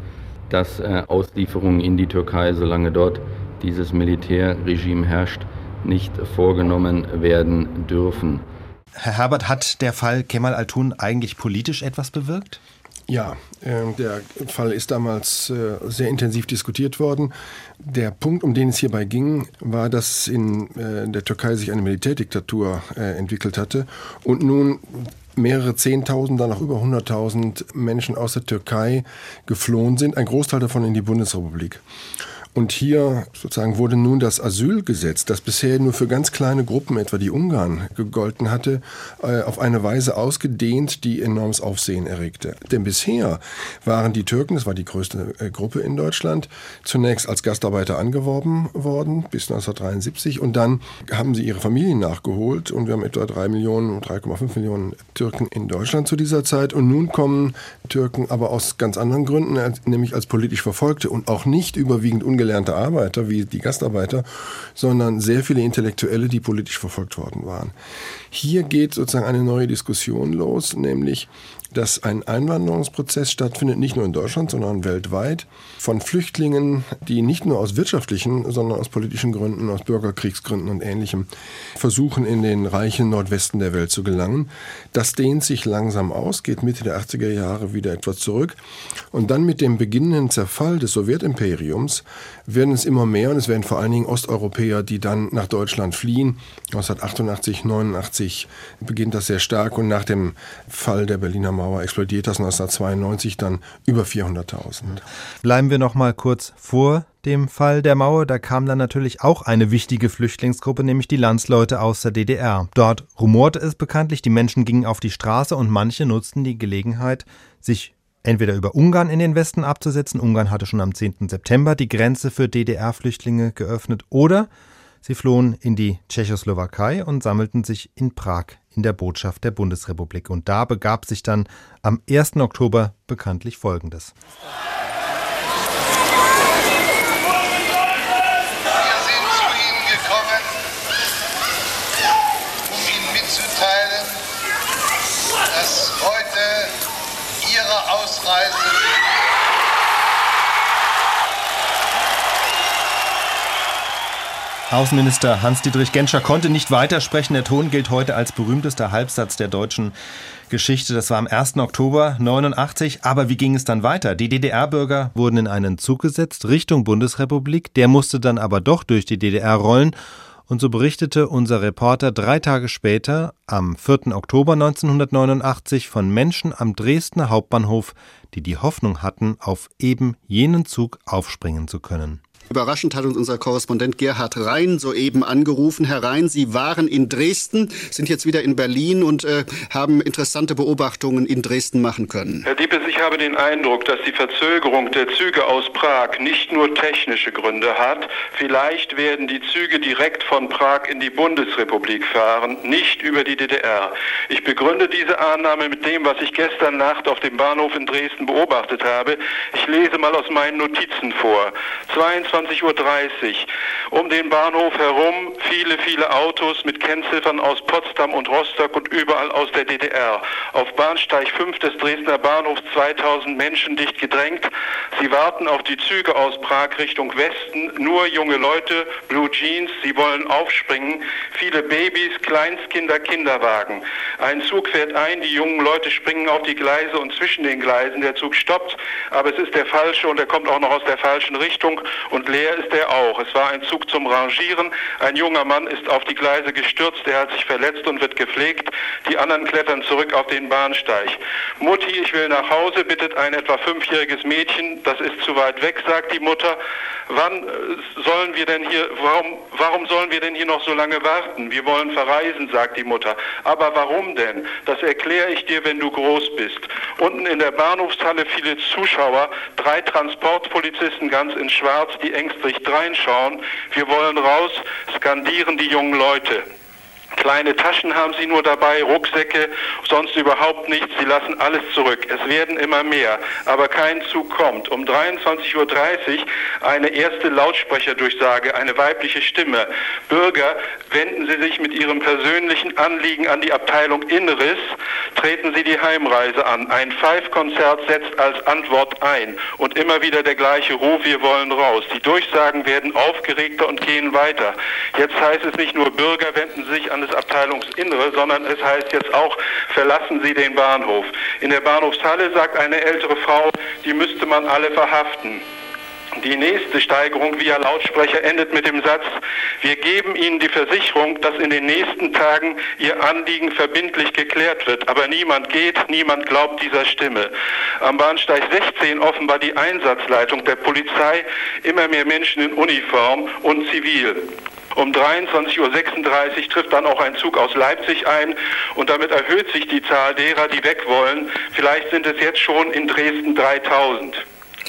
dass Auslieferungen in die Türkei, solange dort dieses Militärregime herrscht, nicht vorgenommen werden dürfen. Herr Herbert, hat der Fall Kemal Altun eigentlich politisch etwas bewirkt? Ja, der Fall ist damals sehr intensiv diskutiert worden. Der Punkt, um den es hierbei ging, war, dass in der Türkei sich eine Militärdiktatur entwickelt hatte und nun mehrere Zehntausend, dann auch über 100.000 Menschen aus der Türkei geflohen sind, ein Großteil davon in die Bundesrepublik. Und hier sozusagen wurde nun das Asylgesetz, das bisher nur für ganz kleine Gruppen, etwa die Ungarn, gegolten hatte, auf eine Weise ausgedehnt, die enormes Aufsehen erregte. Denn bisher waren die Türken, das war die größte Gruppe in Deutschland, zunächst als Gastarbeiter angeworben worden bis 1973 und dann haben sie ihre Familien nachgeholt und wir haben etwa 3,5 Millionen Türken in Deutschland zu dieser Zeit und nun kommen Türken aber aus ganz anderen Gründen, nämlich als politisch Verfolgte und auch nicht überwiegend gelernte Arbeiter wie die Gastarbeiter, sondern sehr viele Intellektuelle, die politisch verfolgt worden waren. Hier geht sozusagen eine neue Diskussion los, nämlich, dass ein Einwanderungsprozess stattfindet, nicht nur in Deutschland, sondern weltweit, von Flüchtlingen, die nicht nur aus wirtschaftlichen, sondern aus politischen Gründen, aus Bürgerkriegsgründen und Ähnlichem versuchen, in den reichen Nordwesten der Welt zu gelangen. Das dehnt sich langsam aus, geht Mitte der 80er Jahre wieder etwas zurück. Und dann mit dem beginnenden Zerfall des Sowjetimperiums werden es immer mehr und es werden vor allen Dingen Osteuropäer, die dann nach Deutschland fliehen. 1988, 89 beginnt das sehr stark und nach dem Fall der Berliner Mauer explodiert das 1992 dann über 400.000. Bleiben wir noch mal kurz vor dem Fall der Mauer. Da kam dann natürlich auch eine wichtige Flüchtlingsgruppe, nämlich die Landsleute aus der DDR. Dort rumorte es bekanntlich, die Menschen gingen auf die Straße und manche nutzten die Gelegenheit, sich entweder über Ungarn in den Westen abzusetzen. Ungarn hatte schon am 10. September die Grenze für DDR-Flüchtlinge geöffnet. Oder sie flohen in die Tschechoslowakei und sammelten sich in Prag in der Botschaft der Bundesrepublik. Und da begab sich dann am 1. Oktober bekanntlich Folgendes. Wir sind zu Ihnen gekommen, um Ihnen mitzuteilen, dass heute Ihre Ausreise... Außenminister Hans-Dietrich Genscher konnte nicht weitersprechen. Der Ton gilt heute als berühmtester Halbsatz der deutschen Geschichte. Das war am 1. Oktober 89. Aber wie ging es dann weiter? Die DDR-Bürger wurden in einen Zug gesetzt, Richtung Bundesrepublik. Der musste dann aber doch durch die DDR rollen. Und so berichtete unser Reporter 3 Tage später, am 4. Oktober 1989, von Menschen am Dresdner Hauptbahnhof, die die Hoffnung hatten, auf eben jenen Zug aufspringen zu können. Überraschend hat uns unser Korrespondent Gerhard Rhein soeben angerufen. Herr Rhein, Sie waren in Dresden, sind jetzt wieder in Berlin und haben interessante Beobachtungen in Dresden machen können. Herr Diepes, ich habe den Eindruck, dass die Verzögerung der Züge aus Prag nicht nur technische Gründe hat. Vielleicht werden die Züge direkt von Prag in die Bundesrepublik fahren, nicht über die DDR. Ich begründe diese Annahme mit dem, was ich gestern Nacht auf dem Bahnhof in Dresden beobachtet habe. Ich lese mal aus meinen Notizen vor. 22:30 Uhr. Um den Bahnhof herum viele, viele Autos mit Kennziffern aus Potsdam und Rostock und überall aus der DDR. Auf Bahnsteig 5 des Dresdner Bahnhofs 2000 Menschen dicht gedrängt. Sie warten auf die Züge aus Prag Richtung Westen. Nur junge Leute, Blue Jeans, sie wollen aufspringen. Viele Babys, Kleinstkinder, Kinderwagen. Ein Zug fährt ein, die jungen Leute springen auf die Gleise und zwischen den Gleisen. Der Zug stoppt, aber es ist der falsche und er kommt auch noch aus der falschen Richtung. Und leer ist er auch. Es war ein Zug zum Rangieren. Ein junger Mann ist auf die Gleise gestürzt. Er hat sich verletzt und wird gepflegt. Die anderen klettern zurück auf den Bahnsteig. Mutti, ich will nach Hause, bittet ein etwa 5-jähriges Mädchen. Das ist zu weit weg, sagt die Mutter. Warum sollen wir denn hier noch so lange warten? Wir wollen verreisen, sagt die Mutter. Aber warum denn? Das erkläre ich dir, wenn du groß bist. Unten in der Bahnhofshalle viele Zuschauer. 3 Transportpolizisten ganz in Schwarz, die ängstlich dreinschauen. Wir wollen raus, skandieren die jungen Leute. Kleine Taschen haben sie nur dabei, Rucksäcke, sonst überhaupt nichts. Sie lassen alles zurück. Es werden immer mehr, aber kein Zug kommt. Um 23:30 Uhr eine erste Lautsprecherdurchsage, eine weibliche Stimme. Bürger, wenden Sie sich mit Ihrem persönlichen Anliegen an die Abteilung Inneres, treten Sie die Heimreise an. Ein Pfeifkonzert setzt als Antwort ein. Und immer wieder der gleiche Ruf, wir wollen raus. Die Durchsagen werden aufgeregter und gehen weiter. Jetzt heißt es nicht nur, Bürger, wenden Sie sich an das Abteilungsinnere, sondern es heißt jetzt auch, verlassen Sie den Bahnhof. In der Bahnhofshalle sagt eine ältere Frau, die müsste man alle verhaften. Die nächste Steigerung via Lautsprecher endet mit dem Satz, wir geben Ihnen die Versicherung, dass in den nächsten Tagen Ihr Anliegen verbindlich geklärt wird. Aber niemand geht, niemand glaubt dieser Stimme. Am Bahnsteig 16 offenbar die Einsatzleitung der Polizei, immer mehr Menschen in Uniform und zivil. Um 23:36 Uhr trifft dann auch ein Zug aus Leipzig ein und damit erhöht sich die Zahl derer, die weg wollen. Vielleicht sind es jetzt schon in Dresden 3000.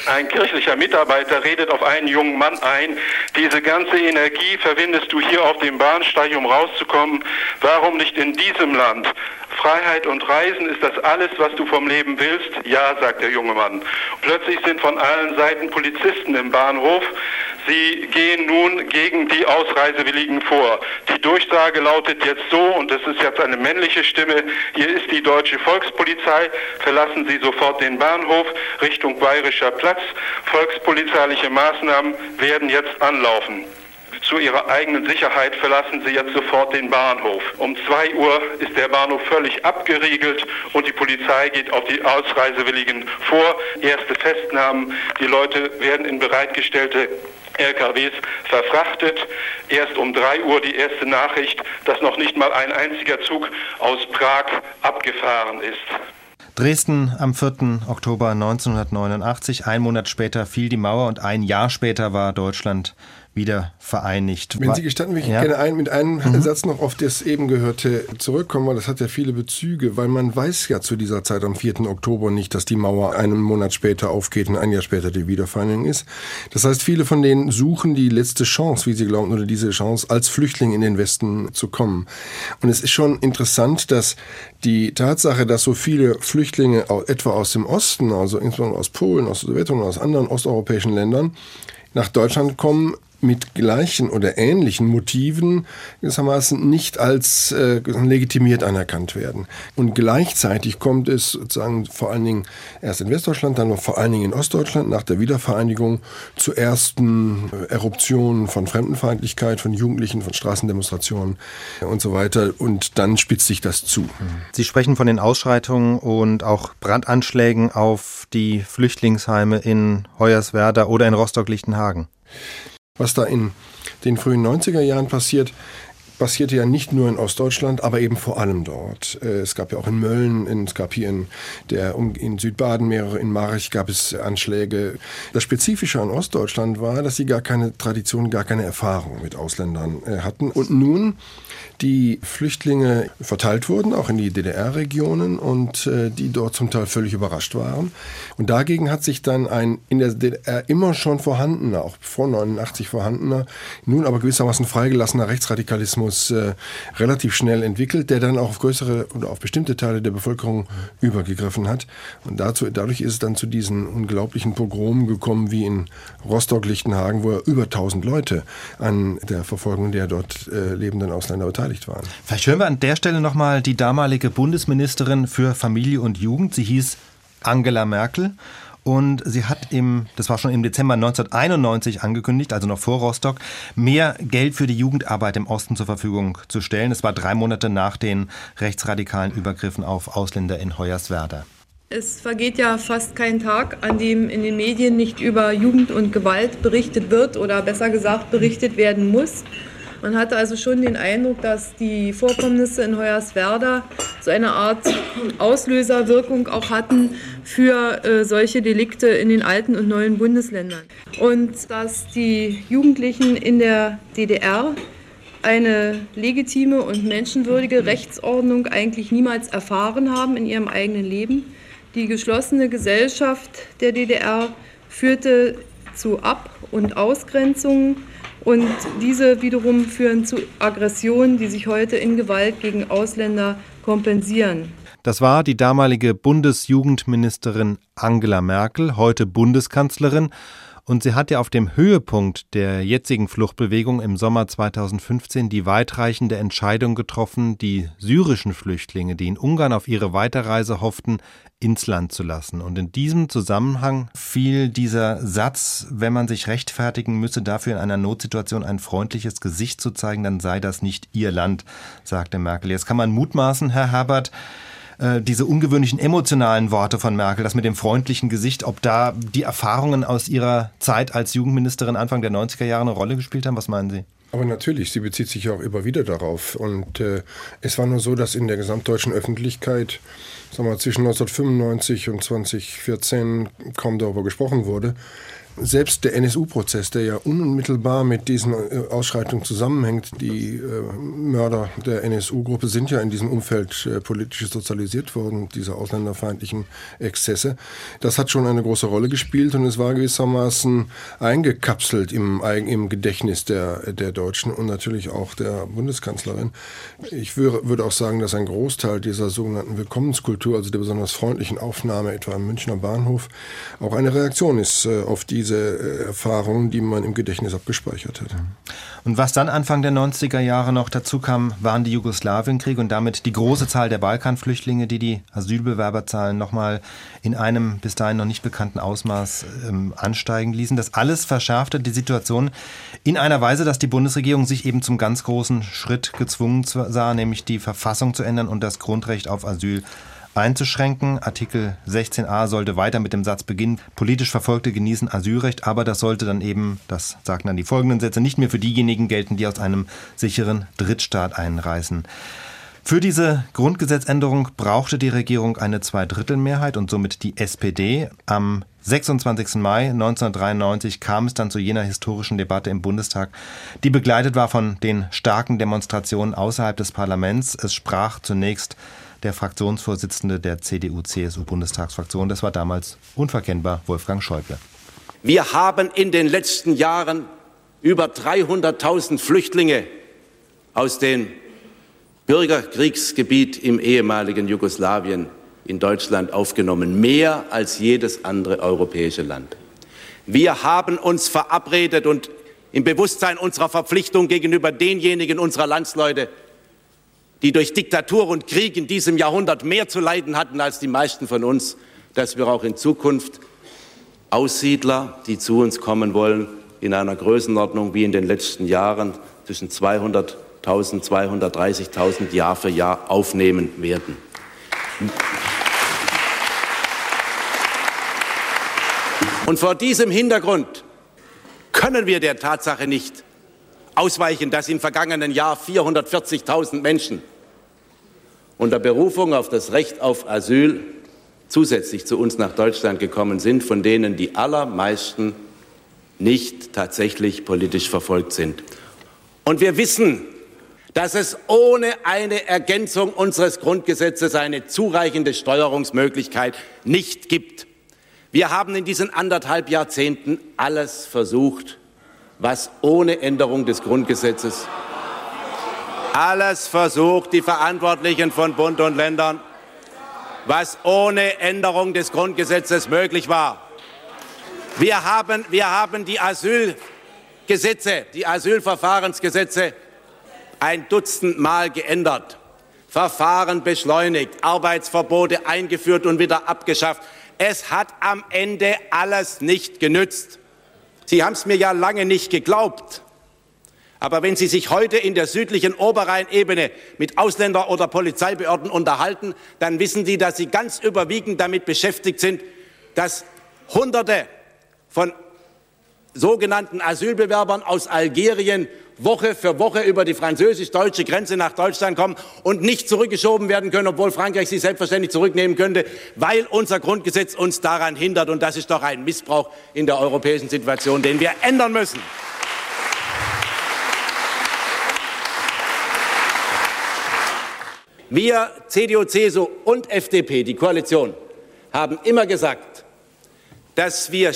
Ein kirchlicher Mitarbeiter redet auf einen jungen Mann ein. Diese ganze Energie verwendest du hier auf dem Bahnsteig, um rauszukommen. Warum nicht in diesem Land? Freiheit und Reisen, ist das alles, was du vom Leben willst? Ja, sagt der junge Mann. Plötzlich sind von allen Seiten Polizisten im Bahnhof. Sie gehen nun gegen die Ausreisewilligen vor. Die Durchsage lautet jetzt so, und das ist jetzt eine männliche Stimme, hier ist die Deutsche Volkspolizei, verlassen Sie sofort den Bahnhof Richtung Bayerischer Platz. Volkspolizeiliche Maßnahmen werden jetzt anlaufen. Zu Ihrer eigenen Sicherheit verlassen Sie jetzt sofort den Bahnhof. Um 2 Uhr ist der Bahnhof völlig abgeriegelt und die Polizei geht auf die Ausreisewilligen vor. Erste Festnahmen, die Leute werden in bereitgestellte LKWs verfrachtet. Erst um 3 Uhr die erste Nachricht, dass noch nicht mal ein einziger Zug aus Prag abgefahren ist. Dresden am 4. Oktober 1989, ein Monat später fiel die Mauer und ein Jahr später war Deutschland wieder vereinigt. Wenn Sie gestatten, würde ich gerne mit einem Satz noch auf das eben Gehörte zurückkommen, weil das hat ja viele Bezüge, weil man weiß ja zu dieser Zeit am 4. Oktober nicht, dass die Mauer einen Monat später aufgeht und ein Jahr später die Wiedervereinigung ist. Das heißt, viele von denen suchen die letzte Chance, wie sie glauben, oder diese Chance, als Flüchtling in den Westen zu kommen. Und es ist schon interessant, dass die Tatsache, dass so viele Flüchtlinge etwa aus dem Osten, also insbesondere aus Polen, aus der Sowjetunion, aus anderen osteuropäischen Ländern, nach Deutschland kommen, mit gleichen oder ähnlichen Motiven gewissermaßen nicht als legitimiert anerkannt werden. Und gleichzeitig kommt es sozusagen vor allen Dingen erst in Westdeutschland, dann vor allen Dingen in Ostdeutschland nach der Wiedervereinigung zu ersten Eruptionen von Fremdenfeindlichkeit, von Jugendlichen, von Straßendemonstrationen und so weiter. Und dann spitzt sich das zu. Sie sprechen von den Ausschreitungen und auch Brandanschlägen auf die Flüchtlingsheime in Hoyerswerda oder in Rostock-Lichtenhagen. Was da in den frühen 90er Jahren passierte ja nicht nur in Ostdeutschland, aber eben vor allem dort. Es gab ja auch in Mölln, es gab hier in Südbaden mehrere, in March gab es Anschläge. Das Spezifische an Ostdeutschland war, dass sie gar keine Tradition, gar keine Erfahrung mit Ausländern hatten. Und nun die Flüchtlinge verteilt wurden, auch in die DDR-Regionen und die dort zum Teil völlig überrascht waren. Und dagegen hat sich dann ein in der DDR immer schon vorhandener, auch vor 89 vorhandener, nun aber gewissermaßen freigelassener Rechtsradikalismus relativ schnell entwickelt, der dann auch auf größere oder auf bestimmte Teile der Bevölkerung übergegriffen hat. Und dadurch ist es dann zu diesen unglaublichen Pogromen gekommen, wie in Rostock-Lichtenhagen, wo über 1000 Leute an der Verfolgung der dort lebenden Ausländer beteiligt waren. Vielleicht hören wir an der Stelle nochmal die damalige Bundesministerin für Familie und Jugend. Sie hieß Angela Merkel und sie hat das war schon im Dezember 1991 angekündigt, also noch vor Rostock, mehr Geld für die Jugendarbeit im Osten zur Verfügung zu stellen. Es war 3 Monate nach den rechtsradikalen Übergriffen auf Ausländer in Hoyerswerda. Es vergeht ja fast kein Tag, an dem in den Medien nicht über Jugend und Gewalt berichtet wird oder besser gesagt berichtet werden muss. Man hatte also schon den Eindruck, dass die Vorkommnisse in Hoyerswerda so eine Art Auslöserwirkung auch hatten für solche Delikte in den alten und neuen Bundesländern. Und dass die Jugendlichen in der DDR eine legitime und menschenwürdige Rechtsordnung eigentlich niemals erfahren haben in ihrem eigenen Leben. Die geschlossene Gesellschaft der DDR führte zu Ab- und Ausgrenzungen. Und diese wiederum führen zu Aggressionen, die sich heute in Gewalt gegen Ausländer kompensieren. Das war die damalige Bundesjugendministerin Angela Merkel, heute Bundeskanzlerin. Und sie hat ja auf dem Höhepunkt der jetzigen Fluchtbewegung im Sommer 2015 die weitreichende Entscheidung getroffen, die syrischen Flüchtlinge, die in Ungarn auf ihre Weiterreise hofften, ins Land zu lassen. Und in diesem Zusammenhang fiel dieser Satz, wenn man sich rechtfertigen müsse, dafür in einer Notsituation ein freundliches Gesicht zu zeigen, dann sei das nicht ihr Land, sagte Merkel. Jetzt kann man mutmaßen, Herr Herbert, diese ungewöhnlichen emotionalen Worte von Merkel, das mit dem freundlichen Gesicht, ob da die Erfahrungen aus ihrer Zeit als Jugendministerin Anfang der 90er Jahre eine Rolle gespielt haben? Was meinen Sie? Aber natürlich, sie bezieht sich ja auch immer wieder darauf. Und es war nur so, dass in der gesamtdeutschen Öffentlichkeit zwischen 1995 und 2014 kaum darüber gesprochen wurde. Selbst der NSU-Prozess, der ja unmittelbar mit diesen Ausschreitungen zusammenhängt, die Mörder der NSU-Gruppe sind ja in diesem Umfeld politisch sozialisiert worden, diese ausländerfeindlichen Exzesse. Das hat schon eine große Rolle gespielt und es war gewissermaßen eingekapselt im Gedächtnis der Deutschen und natürlich auch der Bundeskanzlerin. Ich würde auch sagen, dass ein Großteil dieser sogenannten Willkommenskultur, also der besonders freundlichen Aufnahme etwa am Münchner Bahnhof, auch eine Reaktion ist auf diese Erfahrungen, die man im Gedächtnis abgespeichert hat. Und was dann Anfang der 90er Jahre noch dazu kam, waren die Jugoslawienkriege und damit die große Zahl der Balkanflüchtlinge, die Asylbewerberzahlen nochmal in einem bis dahin noch nicht bekannten Ausmaß ansteigen ließen. Das alles verschärfte die Situation in einer Weise, dass die Bundesregierung sich eben zum ganz großen Schritt gezwungen sah, nämlich die Verfassung zu ändern und das Grundrecht auf Asyl einzuschränken. Artikel 16a sollte weiter mit dem Satz beginnen, politisch Verfolgte genießen Asylrecht, aber das sollte dann eben, das sagten dann die folgenden Sätze, nicht mehr für diejenigen gelten, die aus einem sicheren Drittstaat einreisen. Für diese Grundgesetzänderung brauchte die Regierung eine 2/3-Mehrheit und somit die SPD. Am 26. Mai 1993 kam es dann zu jener historischen Debatte im Bundestag, die begleitet war von den starken Demonstrationen außerhalb des Parlaments. Es sprach zunächst der Fraktionsvorsitzende der CDU-CSU-Bundestagsfraktion, das war damals unverkennbar Wolfgang Schäuble. Wir haben in den letzten Jahren über 300.000 Flüchtlinge aus dem Bürgerkriegsgebiet im ehemaligen Jugoslawien in Deutschland aufgenommen, mehr als jedes andere europäische Land. Wir haben uns verabredet und im Bewusstsein unserer Verpflichtung gegenüber denjenigen unserer Landsleute, die durch Diktatur und Krieg in diesem Jahrhundert mehr zu leiden hatten als die meisten von uns, dass wir auch in Zukunft Aussiedler, die zu uns kommen wollen, in einer Größenordnung wie in den letzten Jahren zwischen 200.000 und 230.000 Jahr für Jahr aufnehmen werden. Und vor diesem Hintergrund können wir der Tatsache nicht ausweichen, dass im vergangenen Jahr 440.000 Menschen unter Berufung auf das Recht auf Asyl zusätzlich zu uns nach Deutschland gekommen sind, von denen die allermeisten nicht tatsächlich politisch verfolgt sind. Und wir wissen, dass es ohne eine Ergänzung unseres Grundgesetzes eine zureichende Steuerungsmöglichkeit nicht gibt. Wir haben in diesen 1,5 Jahrzehnten alles versucht, was ohne Änderung des Grundgesetzes, alles versucht, die Verantwortlichen von Bund und Ländern, was ohne Änderung des Grundgesetzes möglich war. Wir haben die Asylgesetze, die Asylverfahrensgesetze ein Dutzend Mal geändert, Verfahren beschleunigt, Arbeitsverbote eingeführt und wieder abgeschafft. Es hat am Ende alles nicht genützt. Sie haben es mir ja lange nicht geglaubt. Aber wenn Sie sich heute in der südlichen Oberrheinebene mit Ausländer- oder Polizeibeamten unterhalten, dann wissen Sie, dass Sie ganz überwiegend damit beschäftigt sind, dass Hunderte von sogenannten Asylbewerbern aus Algerien Woche für Woche über die französisch-deutsche Grenze nach Deutschland kommen und nicht zurückgeschoben werden können, obwohl Frankreich sie selbstverständlich zurücknehmen könnte, weil unser Grundgesetz uns daran hindert. Und das ist doch ein Missbrauch in der europäischen Situation, den wir ändern müssen. Wir, CDU, CSU und FDP, die Koalition, haben immer gesagt, dass wir,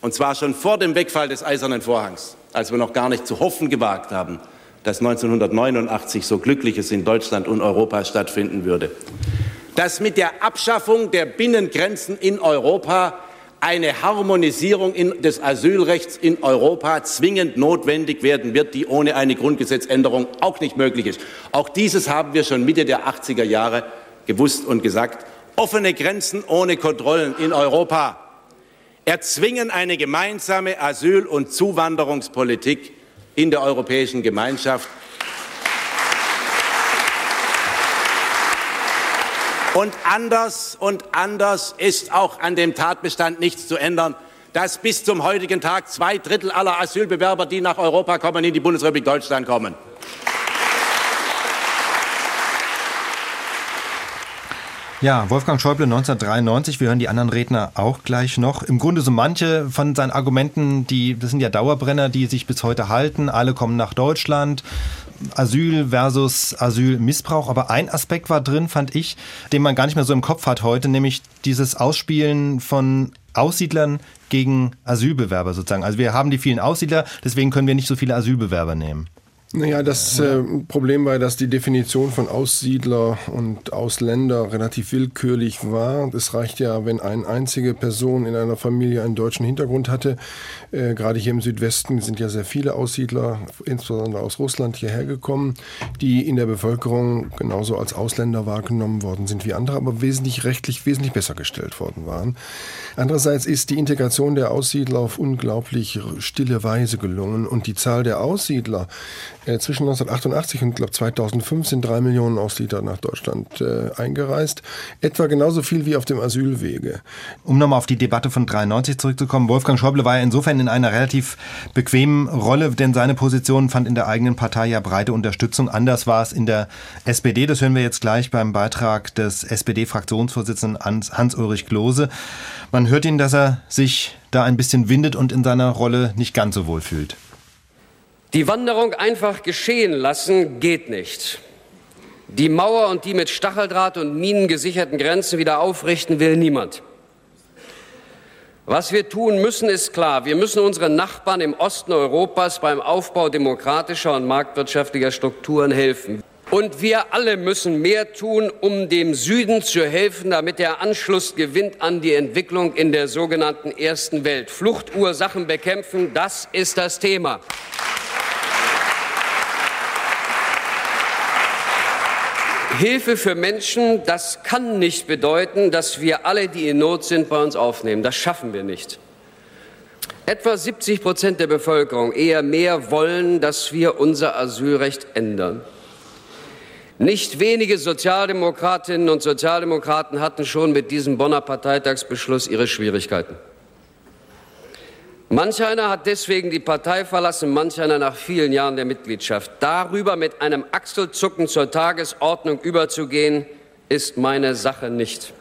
und zwar schon vor dem Wegfall des Eisernen Vorhangs, als wir noch gar nicht zu hoffen gewagt haben, dass 1989 so Glückliches in Deutschland und Europa stattfinden würde, dass mit der Abschaffung der Binnengrenzen in Europa eine Harmonisierung des Asylrechts in Europa zwingend notwendig werden wird, die ohne eine Grundgesetzänderung auch nicht möglich ist. Auch dieses haben wir schon Mitte der 80er Jahre gewusst und gesagt. Offene Grenzen ohne Kontrollen in Europa erzwingen eine gemeinsame Asyl- und Zuwanderungspolitik in der Europäischen Gemeinschaft. Und anders ist auch an dem Tatbestand nichts zu ändern, dass bis zum heutigen Tag 2/3 aller Asylbewerber, die nach Europa kommen, in die Bundesrepublik Deutschland kommen. Ja, Wolfgang Schäuble 1993, wir hören die anderen Redner auch gleich noch. Im Grunde so manche von seinen Argumenten, das sind ja Dauerbrenner, die sich bis heute halten. Alle kommen nach Deutschland. Asyl versus Asylmissbrauch. Aber ein Aspekt war drin, fand ich, den man gar nicht mehr so im Kopf hat heute, nämlich dieses Ausspielen von Aussiedlern gegen Asylbewerber sozusagen. Also wir haben die vielen Aussiedler, deswegen können wir nicht so viele Asylbewerber nehmen. Naja, das Problem war, dass die Definition von Aussiedler und Ausländer relativ willkürlich war. Es reicht ja, wenn eine einzige Person in einer Familie einen deutschen Hintergrund hatte. Gerade hier im Südwesten sind ja sehr viele Aussiedler, insbesondere aus Russland, hierher gekommen, die in der Bevölkerung genauso als Ausländer wahrgenommen worden sind wie andere, aber rechtlich wesentlich besser gestellt worden waren. Andererseits ist die Integration der Aussiedler auf unglaublich stille Weise gelungen und die Zahl der Aussiedler zwischen 1988 und 2005 sind 3 Millionen Aussiedler nach Deutschland eingereist. Etwa genauso viel wie auf dem Asylwege. Um nochmal auf die Debatte von 93 zurückzukommen. Wolfgang Schäuble war ja insofern in einer relativ bequemen Rolle, denn seine Position fand in der eigenen Partei ja breite Unterstützung. Anders war es in der SPD. Das hören wir jetzt gleich beim Beitrag des SPD-Fraktionsvorsitzenden Hans-Ulrich Klose. Man hört ihn, dass er sich da ein bisschen windet und in seiner Rolle nicht ganz so wohl fühlt. Die Wanderung einfach geschehen lassen geht nicht. Die Mauer und die mit Stacheldraht und Minen gesicherten Grenzen wieder aufrichten will niemand. Was wir tun müssen, ist klar. Wir müssen unsere Nachbarn im Osten Europas beim Aufbau demokratischer und marktwirtschaftlicher Strukturen helfen. Und wir alle müssen mehr tun, um dem Süden zu helfen, damit der Anschluss gewinnt an die Entwicklung in der sogenannten Ersten Welt. Fluchtursachen bekämpfen, das ist das Thema. Hilfe für Menschen, das kann nicht bedeuten, dass wir alle, die in Not sind, bei uns aufnehmen. Das schaffen wir nicht. Etwa 70% der Bevölkerung, eher mehr, wollen, dass wir unser Asylrecht ändern. Nicht wenige Sozialdemokratinnen und Sozialdemokraten hatten schon mit diesem Bonner Parteitagsbeschluss ihre Schwierigkeiten. Manch einer hat deswegen die Partei verlassen, manch einer nach vielen Jahren der Mitgliedschaft. Darüber mit einem Achselzucken zur Tagesordnung überzugehen, ist meine Sache nicht.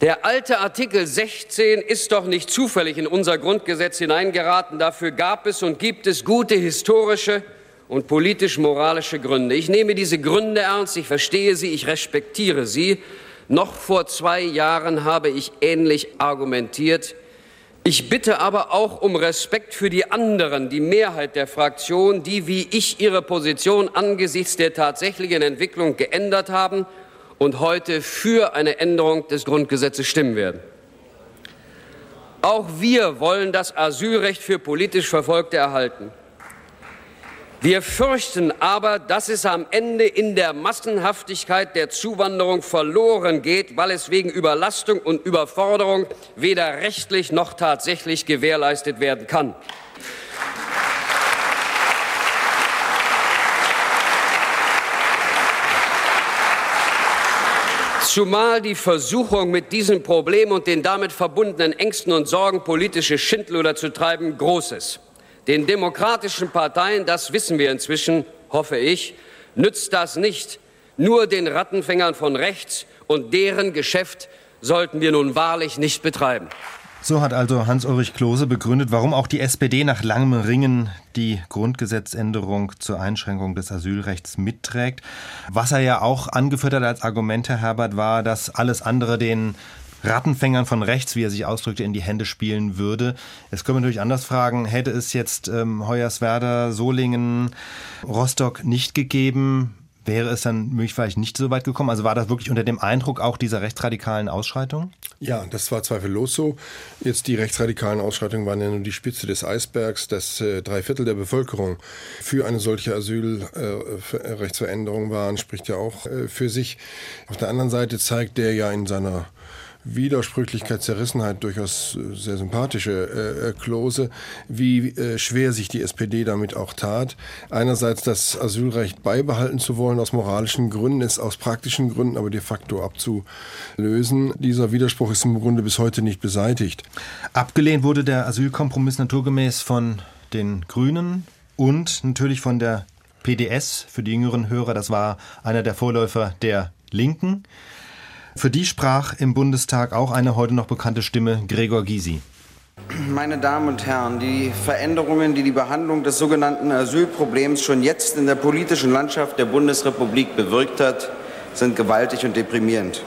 Der alte Artikel 16 ist doch nicht zufällig in unser Grundgesetz hineingeraten. Dafür gab es und gibt es gute historische und politisch-moralische Gründe. Ich nehme diese Gründe ernst, ich verstehe sie, ich respektiere sie. Noch vor 2 Jahren habe ich ähnlich argumentiert. Ich bitte aber auch um Respekt für die anderen, die Mehrheit der Fraktion, die wie ich ihre Position angesichts der tatsächlichen Entwicklung geändert haben und heute für eine Änderung des Grundgesetzes stimmen werden. Auch wir wollen das Asylrecht für politisch Verfolgte erhalten. Wir fürchten aber, dass es am Ende in der Massenhaftigkeit der Zuwanderung verloren geht, weil es wegen Überlastung und Überforderung weder rechtlich noch tatsächlich gewährleistet werden kann. Zumal die Versuchung, mit diesem Problem und den damit verbundenen Ängsten und Sorgen politische Schindluder zu treiben, groß ist. Den demokratischen Parteien, das wissen wir inzwischen, hoffe ich, nützt das nicht. Nur den Rattenfängern von rechts und deren Geschäft sollten wir nun wahrlich nicht betreiben. So hat also Hans-Ulrich Klose begründet, warum auch die SPD nach langem Ringen die Grundgesetzänderung zur Einschränkung des Asylrechts mitträgt. Was er ja auch angeführt hat als Argument, Herr Herbert, war, dass alles andere den Rattenfängern von rechts, wie er sich ausdrückte, in die Hände spielen würde. Jetzt können wir natürlich anders fragen, hätte es jetzt Hoyerswerda, Solingen, Rostock nicht gegeben, wäre es dann möglicherweise nicht so weit gekommen? Also war das wirklich unter dem Eindruck auch dieser rechtsradikalen Ausschreitung? Ja, das war zweifellos so. Jetzt die rechtsradikalen Ausschreitungen waren ja nur die Spitze des Eisbergs, dass 3/4 der Bevölkerung für eine solche Asylrechtsveränderung waren, spricht ja auch für sich. Auf der anderen Seite zeigt der ja in seiner Widersprüchlichkeit, Zerrissenheit durchaus sehr sympathische Klose, wie schwer sich die SPD damit auch tat. Einerseits das Asylrecht beibehalten zu wollen aus moralischen Gründen, es aus praktischen Gründen aber de facto abzulösen. Dieser Widerspruch ist im Grunde bis heute nicht beseitigt. Abgelehnt wurde der Asylkompromiss naturgemäß von den Grünen und natürlich von der PDS. Für die jüngeren Hörer, das war einer der Vorläufer der Linken. Für die sprach im Bundestag auch eine heute noch bekannte Stimme, Gregor Gysi. Meine Damen und Herren, die Veränderungen, die die Behandlung des sogenannten Asylproblems schon jetzt in der politischen Landschaft der Bundesrepublik bewirkt hat, sind gewaltig und deprimierend.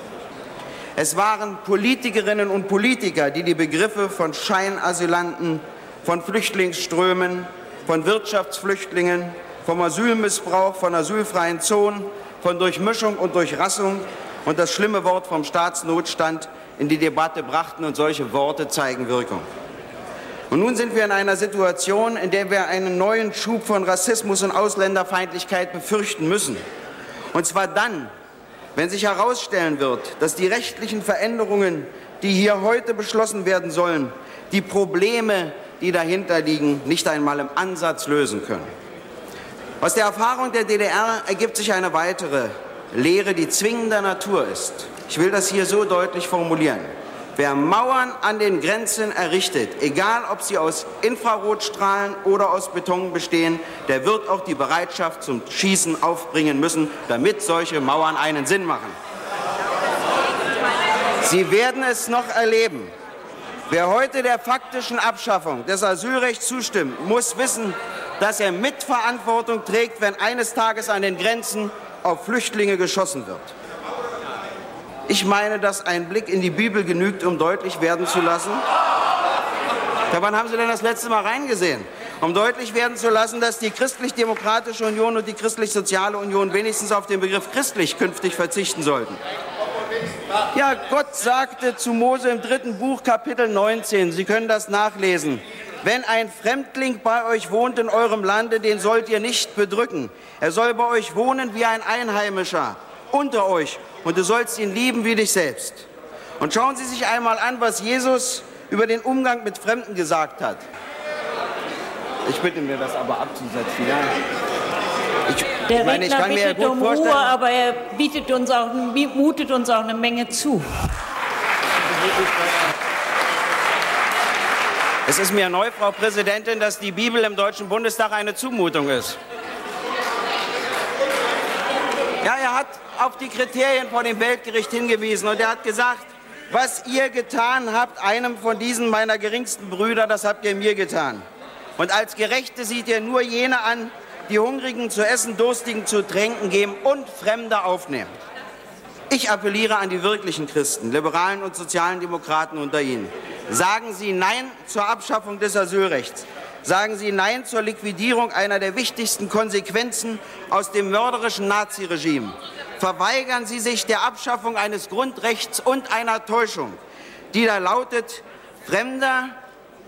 Es waren Politikerinnen und Politiker, die die Begriffe von Scheinasylanten, von Flüchtlingsströmen, von Wirtschaftsflüchtlingen, vom Asylmissbrauch, von asylfreien Zonen, von Durchmischung und Durchrassung und das schlimme Wort vom Staatsnotstand in die Debatte brachten, und solche Worte zeigen Wirkung. Und nun sind wir in einer Situation, in der wir einen neuen Schub von Rassismus und Ausländerfeindlichkeit befürchten müssen. Und zwar dann, wenn sich herausstellen wird, dass die rechtlichen Veränderungen, die hier heute beschlossen werden sollen, die Probleme, die dahinter liegen, nicht einmal im Ansatz lösen können. Aus der Erfahrung der DDR ergibt sich eine weitere Lehre, die zwingender Natur ist. Ich will das hier so deutlich formulieren. Wer Mauern an den Grenzen errichtet, egal ob sie aus Infrarotstrahlen oder aus Beton bestehen, der wird auch die Bereitschaft zum Schießen aufbringen müssen, damit solche Mauern einen Sinn machen. Sie werden es noch erleben. Wer heute der faktischen Abschaffung des Asylrechts zustimmt, muss wissen, dass er Mitverantwortung trägt, wenn eines Tages an den Grenzen auf Flüchtlinge geschossen wird. Ich meine, dass ein Blick in die Bibel genügt, um deutlich werden zu lassen. Ja, wann haben Sie denn das letzte Mal reingesehen? um deutlich werden zu lassen, dass die Christlich-Demokratische Union und die Christlich-Soziale Union wenigstens auf den Begriff christlich künftig verzichten sollten. Ja, Gott sagte zu Mose im 3. Buch, Kapitel 19, Sie können das nachlesen: Wenn ein Fremdling bei euch wohnt in eurem Lande, den sollt ihr nicht bedrücken. Er soll bei euch wohnen wie ein Einheimischer unter euch, und du sollst ihn lieben wie dich selbst. Und schauen Sie sich einmal an, was Jesus über den Umgang mit Fremden gesagt hat. Ich bitte mir, das aber abzusetzen. Ja. Der Redner bittet um Ruhe, aber er mutet uns auch eine Menge zu. Es ist mir neu, Frau Präsidentin, dass die Bibel im Deutschen Bundestag eine Zumutung ist. Ja, er hat auf die Kriterien vor dem Weltgericht hingewiesen und er hat gesagt, was ihr getan habt, einem von diesen meiner geringsten Brüder, das habt ihr mir getan. Und als Gerechte sieht ihr nur jene an, die Hungrigen zu essen, Durstigen zu trinken geben und Fremde aufnehmen. Ich appelliere an die wirklichen Christen, Liberalen und Sozialen Demokraten unter Ihnen. Sagen Sie Nein zur Abschaffung des Asylrechts. Sagen Sie Nein zur Liquidierung einer der wichtigsten Konsequenzen aus dem mörderischen Naziregime. Verweigern Sie sich der Abschaffung eines Grundrechts und einer Täuschung, die da lautet: Fremder,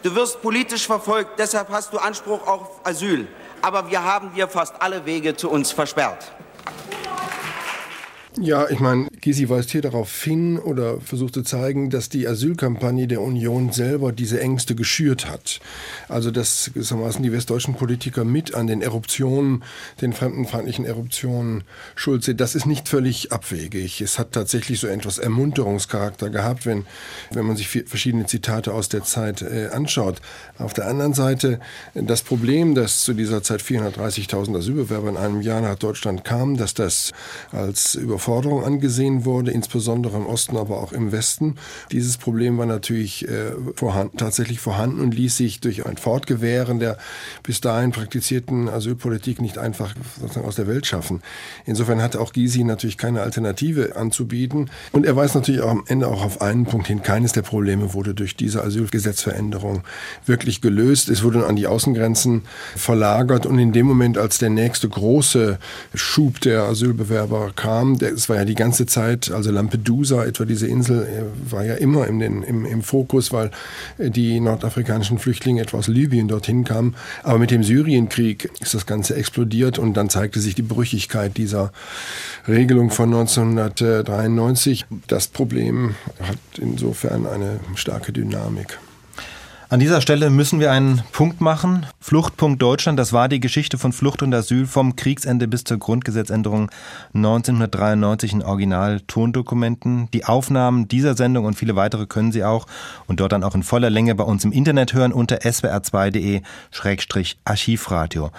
du wirst politisch verfolgt, deshalb hast du Anspruch auf Asyl. Aber wir haben dir fast alle Wege zu uns versperrt. Ja, ich meine, Gysi weist hier darauf hin oder versucht zu zeigen, dass die Asylkampagne der Union selber diese Ängste geschürt hat. Also dass gewissermaßen die westdeutschen Politiker mit an den Eruptionen, den fremdenfeindlichen Eruptionen schuld sind. Das ist nicht völlig abwegig. Es hat tatsächlich so etwas Ermunterungscharakter gehabt, wenn man sich verschiedene Zitate aus der Zeit anschaut. Auf der anderen Seite, das Problem, dass zu dieser Zeit 430.000 Asylbewerber in einem Jahr nach Deutschland kamen, dass das als Überforderung angesehen wurde, insbesondere im Osten, aber auch im Westen. Dieses Problem war natürlich tatsächlich vorhanden und ließ sich durch ein Fortgewähren der bis dahin praktizierten Asylpolitik nicht einfach sozusagen aus der Welt schaffen. Insofern hatte auch Gysi natürlich keine Alternative anzubieten. Und er weist natürlich auch am Ende auch auf einen Punkt hin, keines der Probleme wurde durch diese Asylgesetzveränderung wirklich gelöst. Es wurde an die Außengrenzen verlagert und in dem Moment, als der nächste große Schub der Asylbewerber kam, es war ja die ganze Zeit, also Lampedusa, etwa diese Insel, war ja immer im Fokus, weil die nordafrikanischen Flüchtlinge etwa aus Libyen dorthin kamen. Aber mit dem Syrienkrieg ist das Ganze explodiert und dann zeigte sich die Brüchigkeit dieser Regelung von 1993. Das Problem hat insofern eine starke Dynamik. An dieser Stelle müssen wir einen Punkt machen. Fluchtpunkt Deutschland, das war die Geschichte von Flucht und Asyl vom Kriegsende bis zur Grundgesetzänderung 1993 in Original-Tondokumenten. Die Aufnahmen dieser Sendung und viele weitere können Sie auch und dort dann auch in voller Länge bei uns im Internet hören unter swr2.de/archivradio.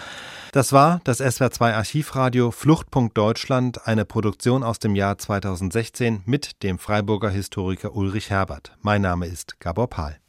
Das war das SWR2 Archivradio Fluchtpunkt Deutschland, eine Produktion aus dem Jahr 2016 mit dem Freiburger Historiker Ulrich Herbert. Mein Name ist Gabor Pahl.